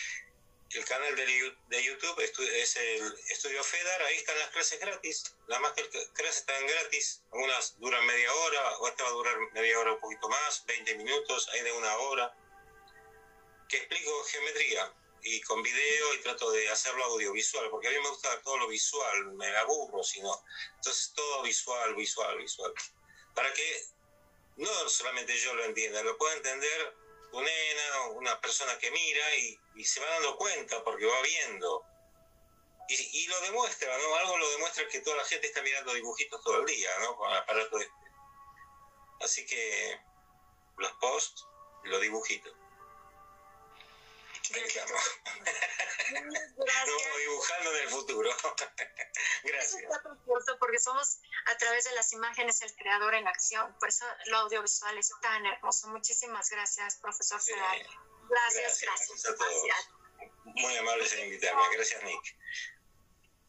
el canal de, de YouTube es el Estudio Fedar, ahí están las clases gratis, las más clases están gratis, algunas duran media hora, o esta va a durar media hora un poquito más, veinte minutos, hay de una hora. Que explico geometría, y con video, y trato de hacerlo audiovisual, porque a mí me gusta todo lo visual, me aburro si no. Entonces todo visual, visual, visual. Para que no solamente yo lo entienda, lo pueda entender un nena, una persona que mira y, y se va dando cuenta porque va viendo. Y, y lo demuestra, ¿no? Algo lo demuestra que toda la gente está mirando dibujitos todo el día, ¿no? Con el aparato este. Así que los posts, los dibujitos. Ahí estamos. Gracias. Lo vamos dibujando en el futuro. Gracias. Eso está precioso porque somos, a través de las imágenes, el creador en acción. Por eso lo audiovisual es tan hermoso. Muchísimas gracias, profesor Fedar. Sí. Gracias, gracias. Gracias a todos. Gracias. Muy amables en invitarme. Gracias, Nick.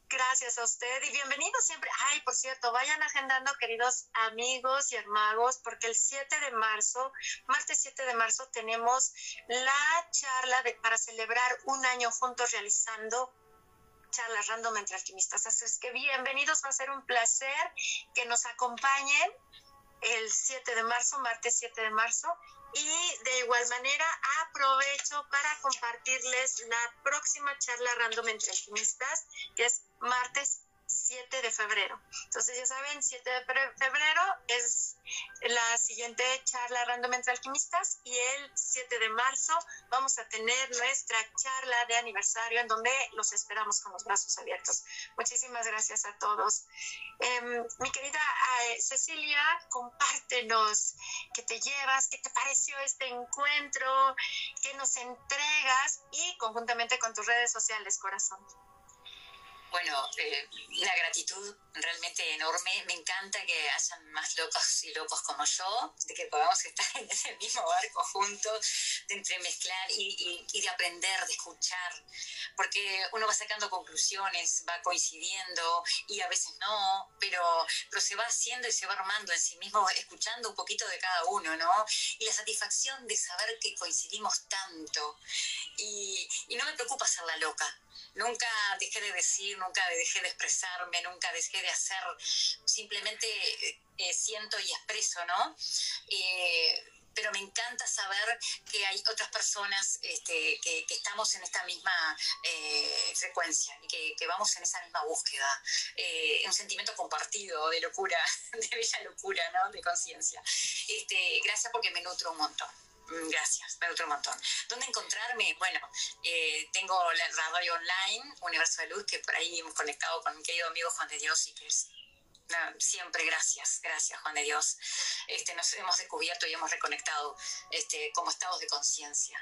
Gracias a usted y bienvenidos siempre. Ay, por cierto, vayan agendando, queridos amigos y hermanos, porque el siete de marzo, martes siete de marzo, tenemos la charla de, para celebrar un año juntos realizando charlas random entre alquimistas. Así es que bienvenidos, va a ser un placer que nos acompañen el siete de marzo, martes siete de marzo. Y de igual manera aprovecho para compartirles la próxima charla random entre alquimistas, que es martes siete de febrero. Entonces ya saben, siete de febrero es la siguiente charla random entre alquimistas y el siete de marzo vamos a tener nuestra charla de aniversario en donde los esperamos con los brazos abiertos. Muchísimas gracias a todos. Eh, mi querida eh, Cecilia, compártenos qué te llevas, qué te pareció este encuentro, qué nos entregas y conjuntamente con tus redes sociales, corazón. Bueno, eh, una gratitud realmente enorme. Me encanta que hayan más locos y locos como yo, de que podamos estar en ese mismo barco juntos, de entremezclar y, y, y de aprender, de escuchar. Porque uno va sacando conclusiones, va coincidiendo y a veces no, pero, pero se va haciendo y se va armando en sí mismo, escuchando un poquito de cada uno, ¿no? Y la satisfacción de saber que coincidimos tanto. Y, y no me preocupa ser la loca. Nunca dejé de decir, nunca dejé de expresarme, nunca dejé de hacer, simplemente eh, siento y expreso, ¿no? Eh, pero me encanta saber que hay otras personas este, que, que estamos en esta misma eh, frecuencia y que, que vamos en esa misma búsqueda. Eh, un sentimiento compartido de locura, de bella locura, ¿no? De conciencia. Este, gracias porque me nutro un montón. Gracias, me otro montón. ¿Dónde encontrarme? Bueno, eh, tengo la radio online, Universo de Luz, que por ahí hemos conectado con mi querido amigo Juan de Dios y que es... No, siempre gracias, gracias Juan de Dios. Este, nos hemos descubierto y hemos reconectado este, como estados de conciencia.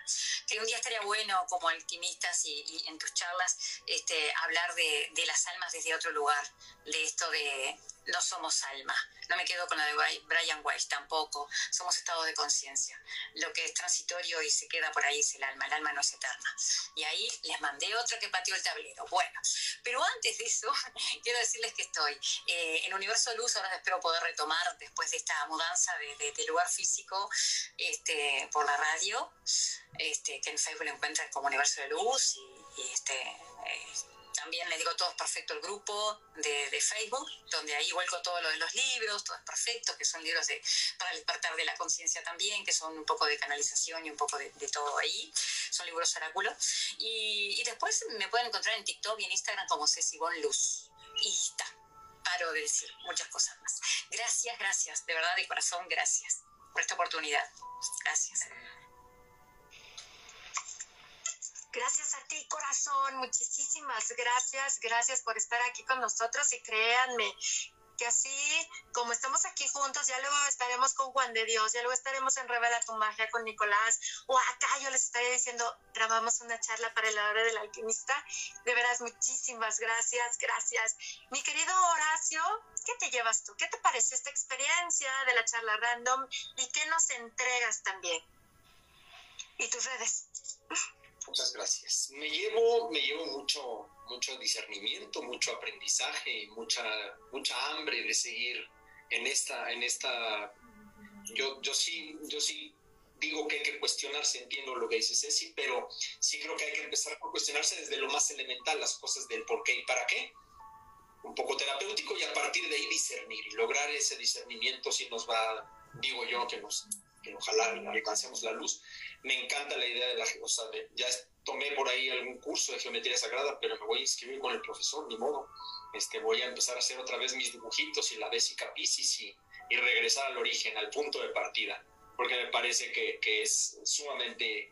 Que un día estaría bueno como alquimistas y, y en tus charlas este, hablar de, de las almas desde otro lugar, de esto de no somos alma. No me quedo con la de Brian Weiss tampoco, somos estados de conciencia. Lo que es transitorio y se queda por ahí es el alma, el alma no es eterna. Y ahí les mandé otro que pateó el tablero. Bueno, pero antes de eso quiero decirles que estoy eh, en Universo de Luz, ahora espero poder retomar después de esta mudanza de, de, de lugar físico este, por la radio, este, que en Facebook lo encuentran como Universo de Luz y, y este, eh, también les digo todo es perfecto el grupo de, de Facebook, donde ahí vuelco todo lo de los libros, todo es perfecto, que son libros de, para el despertar de la conciencia también, que son un poco de canalización y un poco de, de todo ahí, son libros oráculos y, y después me pueden encontrar en TikTok y en Instagram como Sesibon Luz Insta. Paro de decir muchas cosas más. Gracias, gracias, de verdad, de corazón, gracias por esta oportunidad. Gracias. Gracias a ti, corazón, muchísimas gracias, gracias por estar aquí con nosotros y créanme que así como estamos aquí juntos, ya luego estaremos con Juan de Dios, ya luego estaremos en Revela tu Magia con Nicolás, o acá yo les estaré diciendo, grabamos una charla para La Hora del Alquimista. De veras, muchísimas gracias, gracias. Mi querido Horacio, ¿qué te llevas tú? ¿Qué te parece esta experiencia de la charla random y qué nos entregas también? Y tus redes. Muchas gracias. Me llevo, me llevo mucho, mucho discernimiento, mucho aprendizaje, mucha, mucha hambre de seguir en esta, en esta. Yo, yo sí, yo sí digo que hay que cuestionarse, entiendo lo que dice Ceci, pero sí creo que hay que empezar por cuestionarse desde lo más elemental, las cosas del por qué y para qué. Un poco terapéutico y a partir de ahí discernir. Y lograr ese discernimiento sí nos va, digo yo, que nos que ojalá alcancemos la luz. Me encanta la idea de la o sea, de, ya tomé por ahí algún curso de geometría sagrada, pero me voy a inscribir con el profesor, ni modo. Este, voy a empezar a hacer otra vez mis dibujitos y la vesica Piscis y, y regresar al origen, al punto de partida, porque me parece que, que es sumamente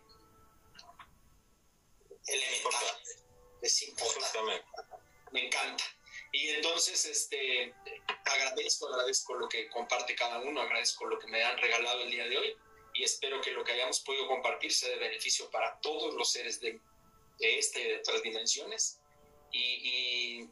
elemental. Es importante. Me encanta. Y entonces este, agradezco, agradezco lo que comparte cada uno, agradezco lo que me han regalado el día de hoy y espero que lo que hayamos podido compartir sea de beneficio para todos los seres de, de esta y de otras dimensiones. Y, y,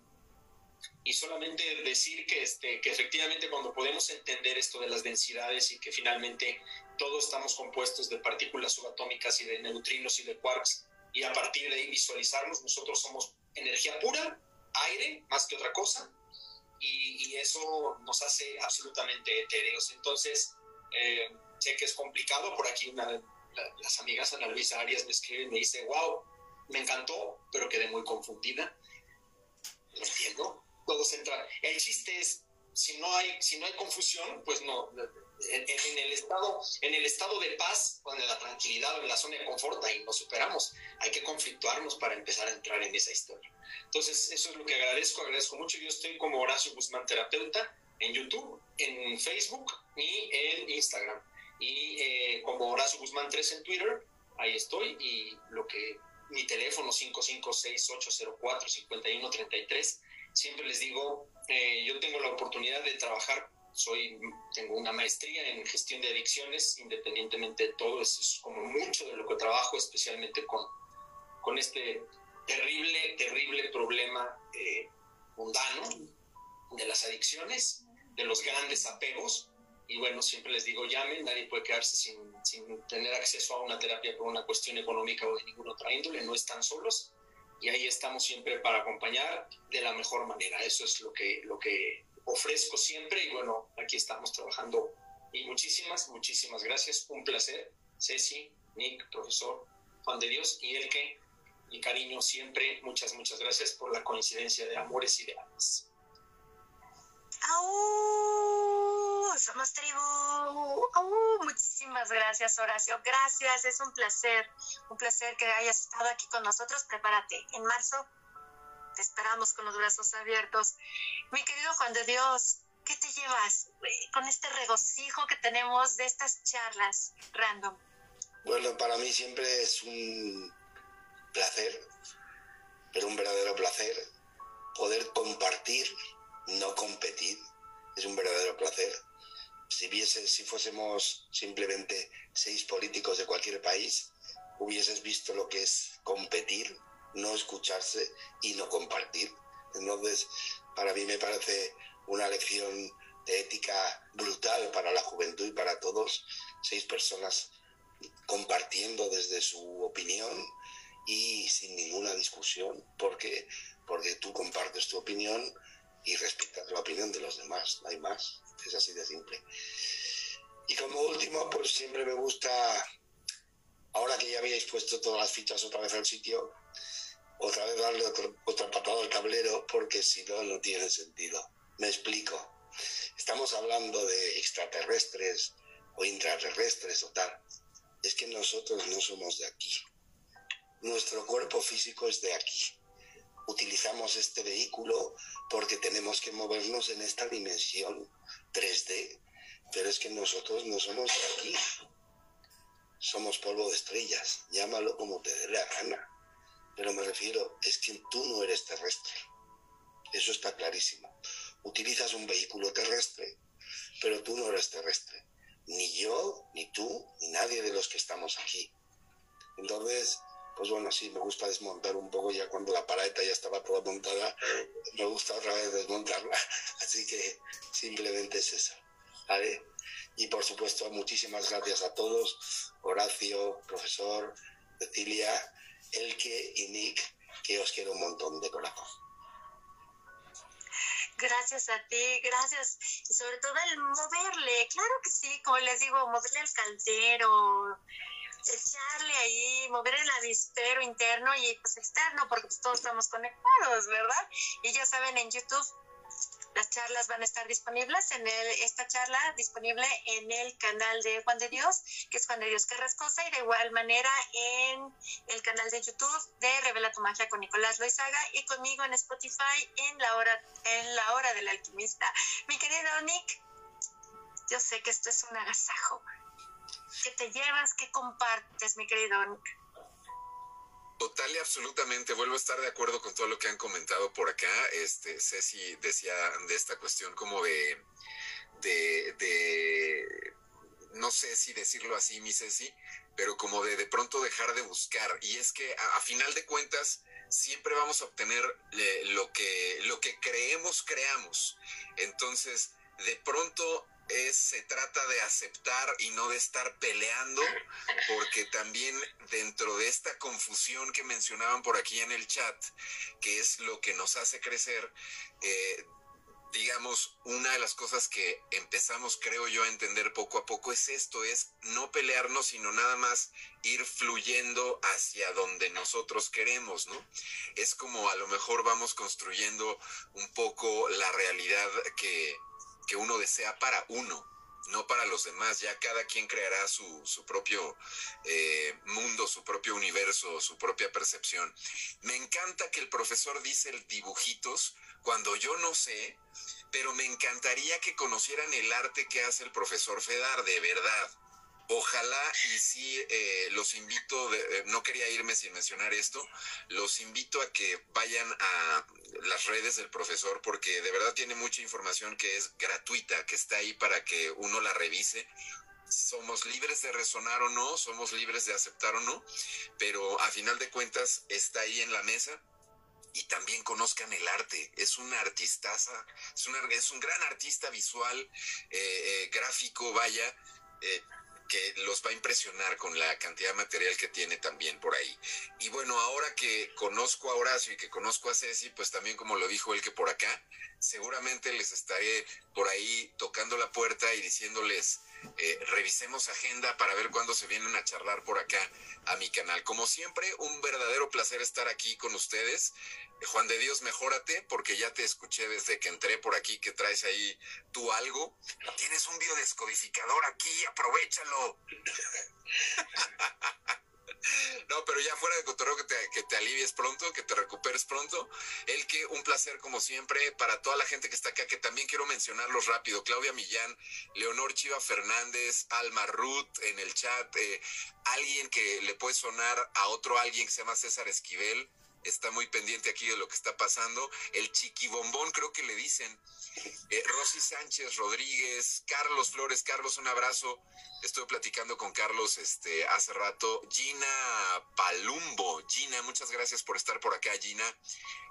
y solamente decir que, este, que efectivamente cuando podemos entender esto de las densidades y que finalmente todos estamos compuestos de partículas subatómicas y de neutrinos y de quarks, y a partir de ahí visualizarnos, nosotros somos energía pura, aire, más que otra cosa, y, y eso nos hace absolutamente etéreos. Entonces, eh, sé que es complicado. Por aquí una, la, las amigas Ana Luisa Arias me escriben y me dice, wow, me encantó, pero quedé muy confundida. Lo entiendo, todos entran. El chiste es, si no hay, si no hay confusión, pues no, en, en, el estado, en el estado de paz, o en la tranquilidad, o en la zona de confort, ahí nos superamos. Hay que conflictuarnos para empezar a entrar en esa historia. Entonces, eso es lo que agradezco, agradezco mucho. Yo estoy como Horacio Guzmán Terapeuta en YouTube, en Facebook y en Instagram. Y eh, como Horacio Guzmán tres en Twitter, ahí estoy. Y lo que mi teléfono cinco cinco seis, ocho cero cuatro, cinco uno tres tres. Siempre les digo, eh, yo tengo la oportunidad de trabajar, soy, tengo una maestría en gestión de adicciones, independientemente de todo, eso es como mucho de lo que trabajo, especialmente con, con este terrible, terrible problema eh, mundano de las adicciones, de los grandes apegos. Y bueno, siempre les digo, llamen, nadie puede quedarse sin, sin tener acceso a una terapia por una cuestión económica o de ninguna otra índole, no están solos. Y ahí estamos siempre para acompañar de la mejor manera. Eso es lo que, lo que ofrezco siempre. Y bueno, aquí estamos trabajando. Y muchísimas, muchísimas gracias. Un placer. Ceci, Nick, profesor Juan de Dios y Elke. Y cariño siempre. Muchas, muchas gracias por la coincidencia de amores y de almas. ¡Au! Somos tribu. ¡Au! Muchísimas gracias, Horacio. Gracias, es un placer. Un placer que hayas estado aquí con nosotros. Prepárate. En marzo te esperamos con los brazos abiertos. Mi querido Juan de Dios, ¿qué te llevas con este regocijo que tenemos de estas charlas random? Bueno, para mí siempre es un placer, pero un verdadero placer, poder compartir, no competir. Es un verdadero placer. Si viese, si fuésemos simplemente seis políticos de cualquier país, hubieses visto lo que es competir, no escucharse y no compartir. Entonces, para mí me parece una lección de ética brutal para la juventud y para todos. Seis personas compartiendo desde su opinión y sin ninguna discusión, porque, porque tú compartes tu opinión y respetas la opinión de los demás, no hay más, es así de simple. Y como último, pues siempre me gusta, ahora que ya habíais puesto todas las fichas otra vez al sitio, otra vez darle otro, otra patada al tablero, porque si no, no tiene sentido. Me explico. Estamos hablando de extraterrestres o intraterrestres o tal. Es que nosotros no somos de aquí. Nuestro cuerpo físico es de aquí. Utilizamos este vehículo porque tenemos que movernos en esta dimensión tres D, pero es que nosotros no somos de aquí. Somos polvo de estrellas, llámalo como te dé la gana. Pero me refiero, es que tú no eres terrestre. Eso está clarísimo. Utilizas un vehículo terrestre, pero tú no eres terrestre. Ni yo, ni tú, ni nadie de los que estamos aquí. Entonces, pues bueno, sí, me gusta desmontar un poco. Ya cuando la paleta ya estaba toda montada, me gusta otra vez desmontarla. Así que simplemente es eso, ¿vale? Y por supuesto, muchísimas gracias a todos. Horacio, profesor, Cecilia, Elke y Nick, que os quiero un montón de corazón. Gracias a ti, gracias. Y sobre todo el moverle, claro que sí, como les digo, moverle al caldero, echarle ahí, mover el avispero interno y pues externo, porque pues todos estamos conectados, ¿verdad? Y ya saben, en YouTube Las charlas van a estar disponibles en el, esta charla disponible en el canal de Juan de Dios, que es Juan de Dios Carrascoza, y de igual manera en el canal de YouTube de Revela tu Magia con Nicolás Loizaga y conmigo en Spotify en La Hora, en La Hora del Alquimista. Mi querido Nick, yo sé que esto es un agasajo. ¿Qué te llevas? ¿Qué compartes, mi querido Nick? Total y absolutamente, vuelvo a estar de acuerdo con todo lo que han comentado por acá. Este, Ceci decía de esta cuestión como de, de, de, no sé si decirlo así, mi Ceci, pero como de de pronto dejar de buscar. Y es que a, a final de cuentas siempre vamos a obtener eh, lo que, lo que creemos, creamos. Entonces, de pronto... Es, se trata de aceptar y no de estar peleando, porque también dentro de esta confusión que mencionaban por aquí en el chat, que es lo que nos hace crecer, eh, digamos, una de las cosas que empezamos, creo yo, a entender poco a poco es esto, es no pelearnos, sino nada más ir fluyendo hacia donde nosotros queremos, ¿no? Es como a lo mejor vamos construyendo un poco la realidad que... que uno desea para uno, no para los demás. Ya cada quien creará su, su propio eh, mundo, su propio universo, su propia percepción. Me encanta que el profesor dice el dibujitos cuando yo no sé, pero me encantaría que conocieran el arte que hace el profesor Fedar, de verdad. Ojalá y sí, eh, los invito, de, eh, no quería irme sin mencionar esto, los invito a que vayan a las redes del profesor, porque de verdad tiene mucha información que es gratuita, que está ahí para que uno la revise. Somos libres de resonar o no, somos libres de aceptar o no, pero a final de cuentas está ahí en la mesa. Y también conozcan el arte, es una artistaza, es, una, es un gran artista visual, eh, eh, gráfico, vaya... Eh, que los va a impresionar con la cantidad de material que tiene también por ahí. Y bueno, ahora que conozco a Horacio y que conozco a Ceci, pues también como lo dijo él que por acá, seguramente les estaré por ahí tocando la puerta y diciéndoles, eh, revisemos agenda para ver cuándo se vienen a charlar por acá a mi canal. Como siempre, un verdadero placer estar aquí con ustedes. Juan de Dios, mejórate, porque ya te escuché desde que entré por aquí que traes ahí tú algo. Tienes un biodescodificador aquí, aprovéchalo. No, pero ya fuera de cotorreo, que te, que te alivies pronto, que te recuperes pronto. Elke, un placer como siempre. Para toda la gente que está acá, que también quiero mencionarlos rápido: Claudia Millán, Leonor Chiva Fernández, Alma Ruth en el chat, eh, alguien que le puede sonar a otro alguien que se llama César Esquivel. Está muy pendiente aquí de lo que está pasando. El chiquibombón, creo que le dicen. Eh, Rosy Sánchez Rodríguez, Carlos Flores. Carlos, un abrazo. Estuve platicando con Carlos este, hace rato. Gina Palumbo. Gina, muchas gracias por estar por acá, Gina.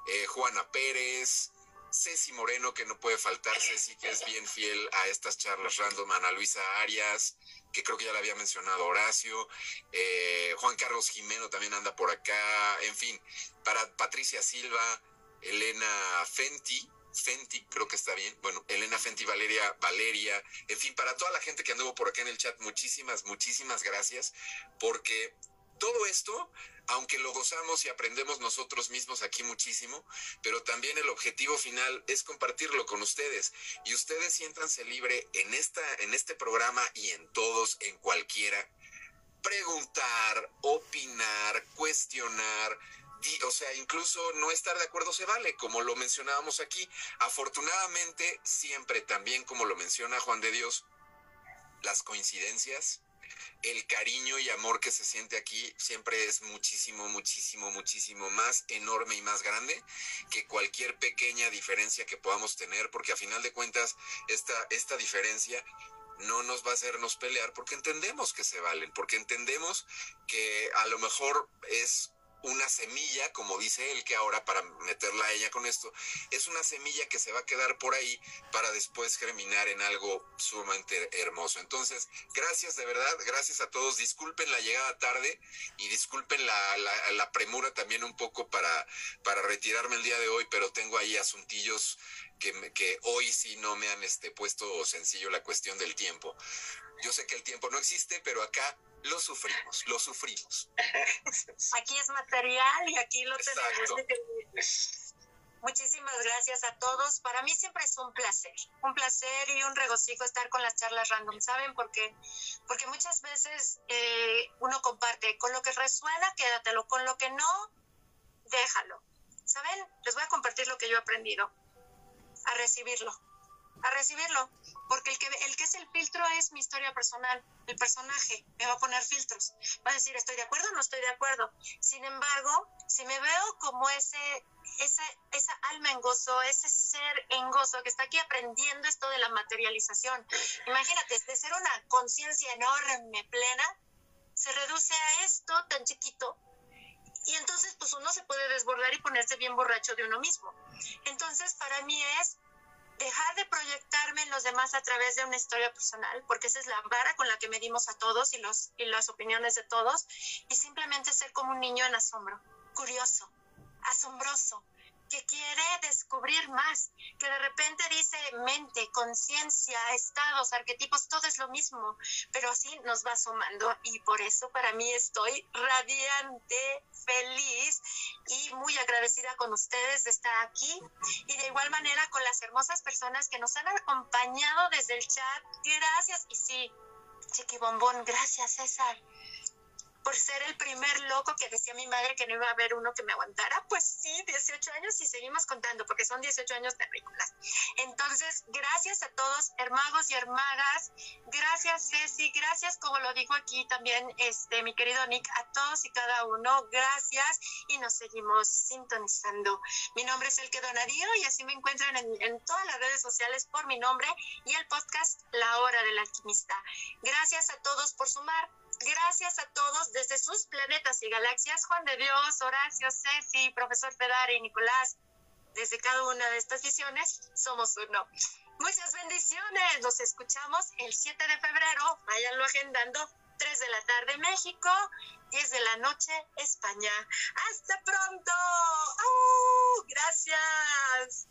Eh, Juana Pérez. Ceci Moreno, que no puede faltar. Ceci, que es bien fiel a estas charlas random. Ana Luisa Arias, que creo que ya la había mencionado Horacio. Eh, Juan Carlos Jimeno también anda por acá. En fin, para Patricia Silva, Elena Fenti, Fenti, creo que está bien. Bueno, Elena Fenti, Valeria, Valeria. En fin, para toda la gente que anduvo por acá en el chat, muchísimas, muchísimas gracias, porque... todo esto, aunque lo gozamos y aprendemos nosotros mismos aquí muchísimo, pero también el objetivo final es compartirlo con ustedes. Y ustedes siéntanse libre en, esta, en este programa y en todos, en cualquiera. Preguntar, opinar, cuestionar, y, o sea, incluso no estar de acuerdo se vale, como lo mencionábamos aquí. Afortunadamente, siempre también, como lo menciona Juan de Dios, las coincidencias... el cariño y amor que se siente aquí siempre es muchísimo, muchísimo, muchísimo más enorme y más grande que cualquier pequeña diferencia que podamos tener, porque a final de cuentas esta, esta diferencia no nos va a hacernos pelear, porque entendemos que se valen, porque entendemos que a lo mejor es... una semilla, como dice él, que ahora para meterla a ella con esto, es una semilla que se va a quedar por ahí para después germinar en algo sumamente hermoso. Entonces, gracias de verdad, gracias a todos. Disculpen la llegada tarde y disculpen la, la, la premura también un poco para, para retirarme el día de hoy, pero tengo ahí asuntillos que, que hoy sí no me han este, puesto sencillo la cuestión del tiempo. Yo sé que el tiempo no existe, pero acá lo sufrimos, lo sufrimos. Aquí es material y aquí lo tenemos. Muchísimas gracias a todos. Para mí siempre es un placer, un placer y un regocijo estar con las charlas random, ¿saben? Porque, porque muchas veces eh, uno comparte con lo que resuena, quédatelo, con lo que no, déjalo. ¿Saben? Les voy a compartir lo que yo he aprendido, a recibirlo, a recibirlo, porque el que, el que es el filtro es mi historia personal, el personaje me va a poner filtros, va a decir estoy de acuerdo o no estoy de acuerdo. Sin embargo, si me veo como ese, esa, esa alma en gozo, ese ser en gozo que está aquí aprendiendo esto de la materialización, imagínate, de ser una conciencia enorme, plena, se reduce a esto tan chiquito. Y entonces, pues uno se puede desbordar y ponerse bien borracho de uno mismo. Entonces, para mí es dejar de proyectarme en los demás a través de una historia personal, porque esa es la vara con la que medimos a todos y, los, y las opiniones de todos, y simplemente ser como un niño en asombro, curioso, asombroso, que quiere descubrir más, que de repente dice mente, conciencia, estados, arquetipos, todo es lo mismo, pero así nos va sumando y por eso para mí estoy radiante, feliz y muy agradecida con ustedes de estar aquí y de igual manera con las hermosas personas que nos han acompañado desde el chat. Gracias y sí, Chiquibombón, gracias César. Por ser el primer loco que decía mi madre que no iba a haber uno que me aguantara, pues sí, dieciocho años y seguimos contando, porque son dieciocho años terrícolas. Entonces, gracias a todos, hermagos y hermagas, gracias Ceci, gracias, como lo digo aquí también, este, mi querido Nick, a todos y cada uno, gracias, y nos seguimos sintonizando. Mi nombre es Elke Donadio y así me encuentran en, en todas las redes sociales por mi nombre y el podcast La Hora del Alquimista. Gracias a todos por sumar. Gracias a todos desde sus planetas y galaxias, Juan de Dios, Horacio, Ceci, Profesor Fedar y Nicolás. Desde cada una de estas visiones somos uno. Muchas bendiciones. Nos escuchamos el siete de febrero. Váyanlo agendando. tres de la tarde México, diez de la noche España. ¡Hasta pronto! ¡Oh, gracias!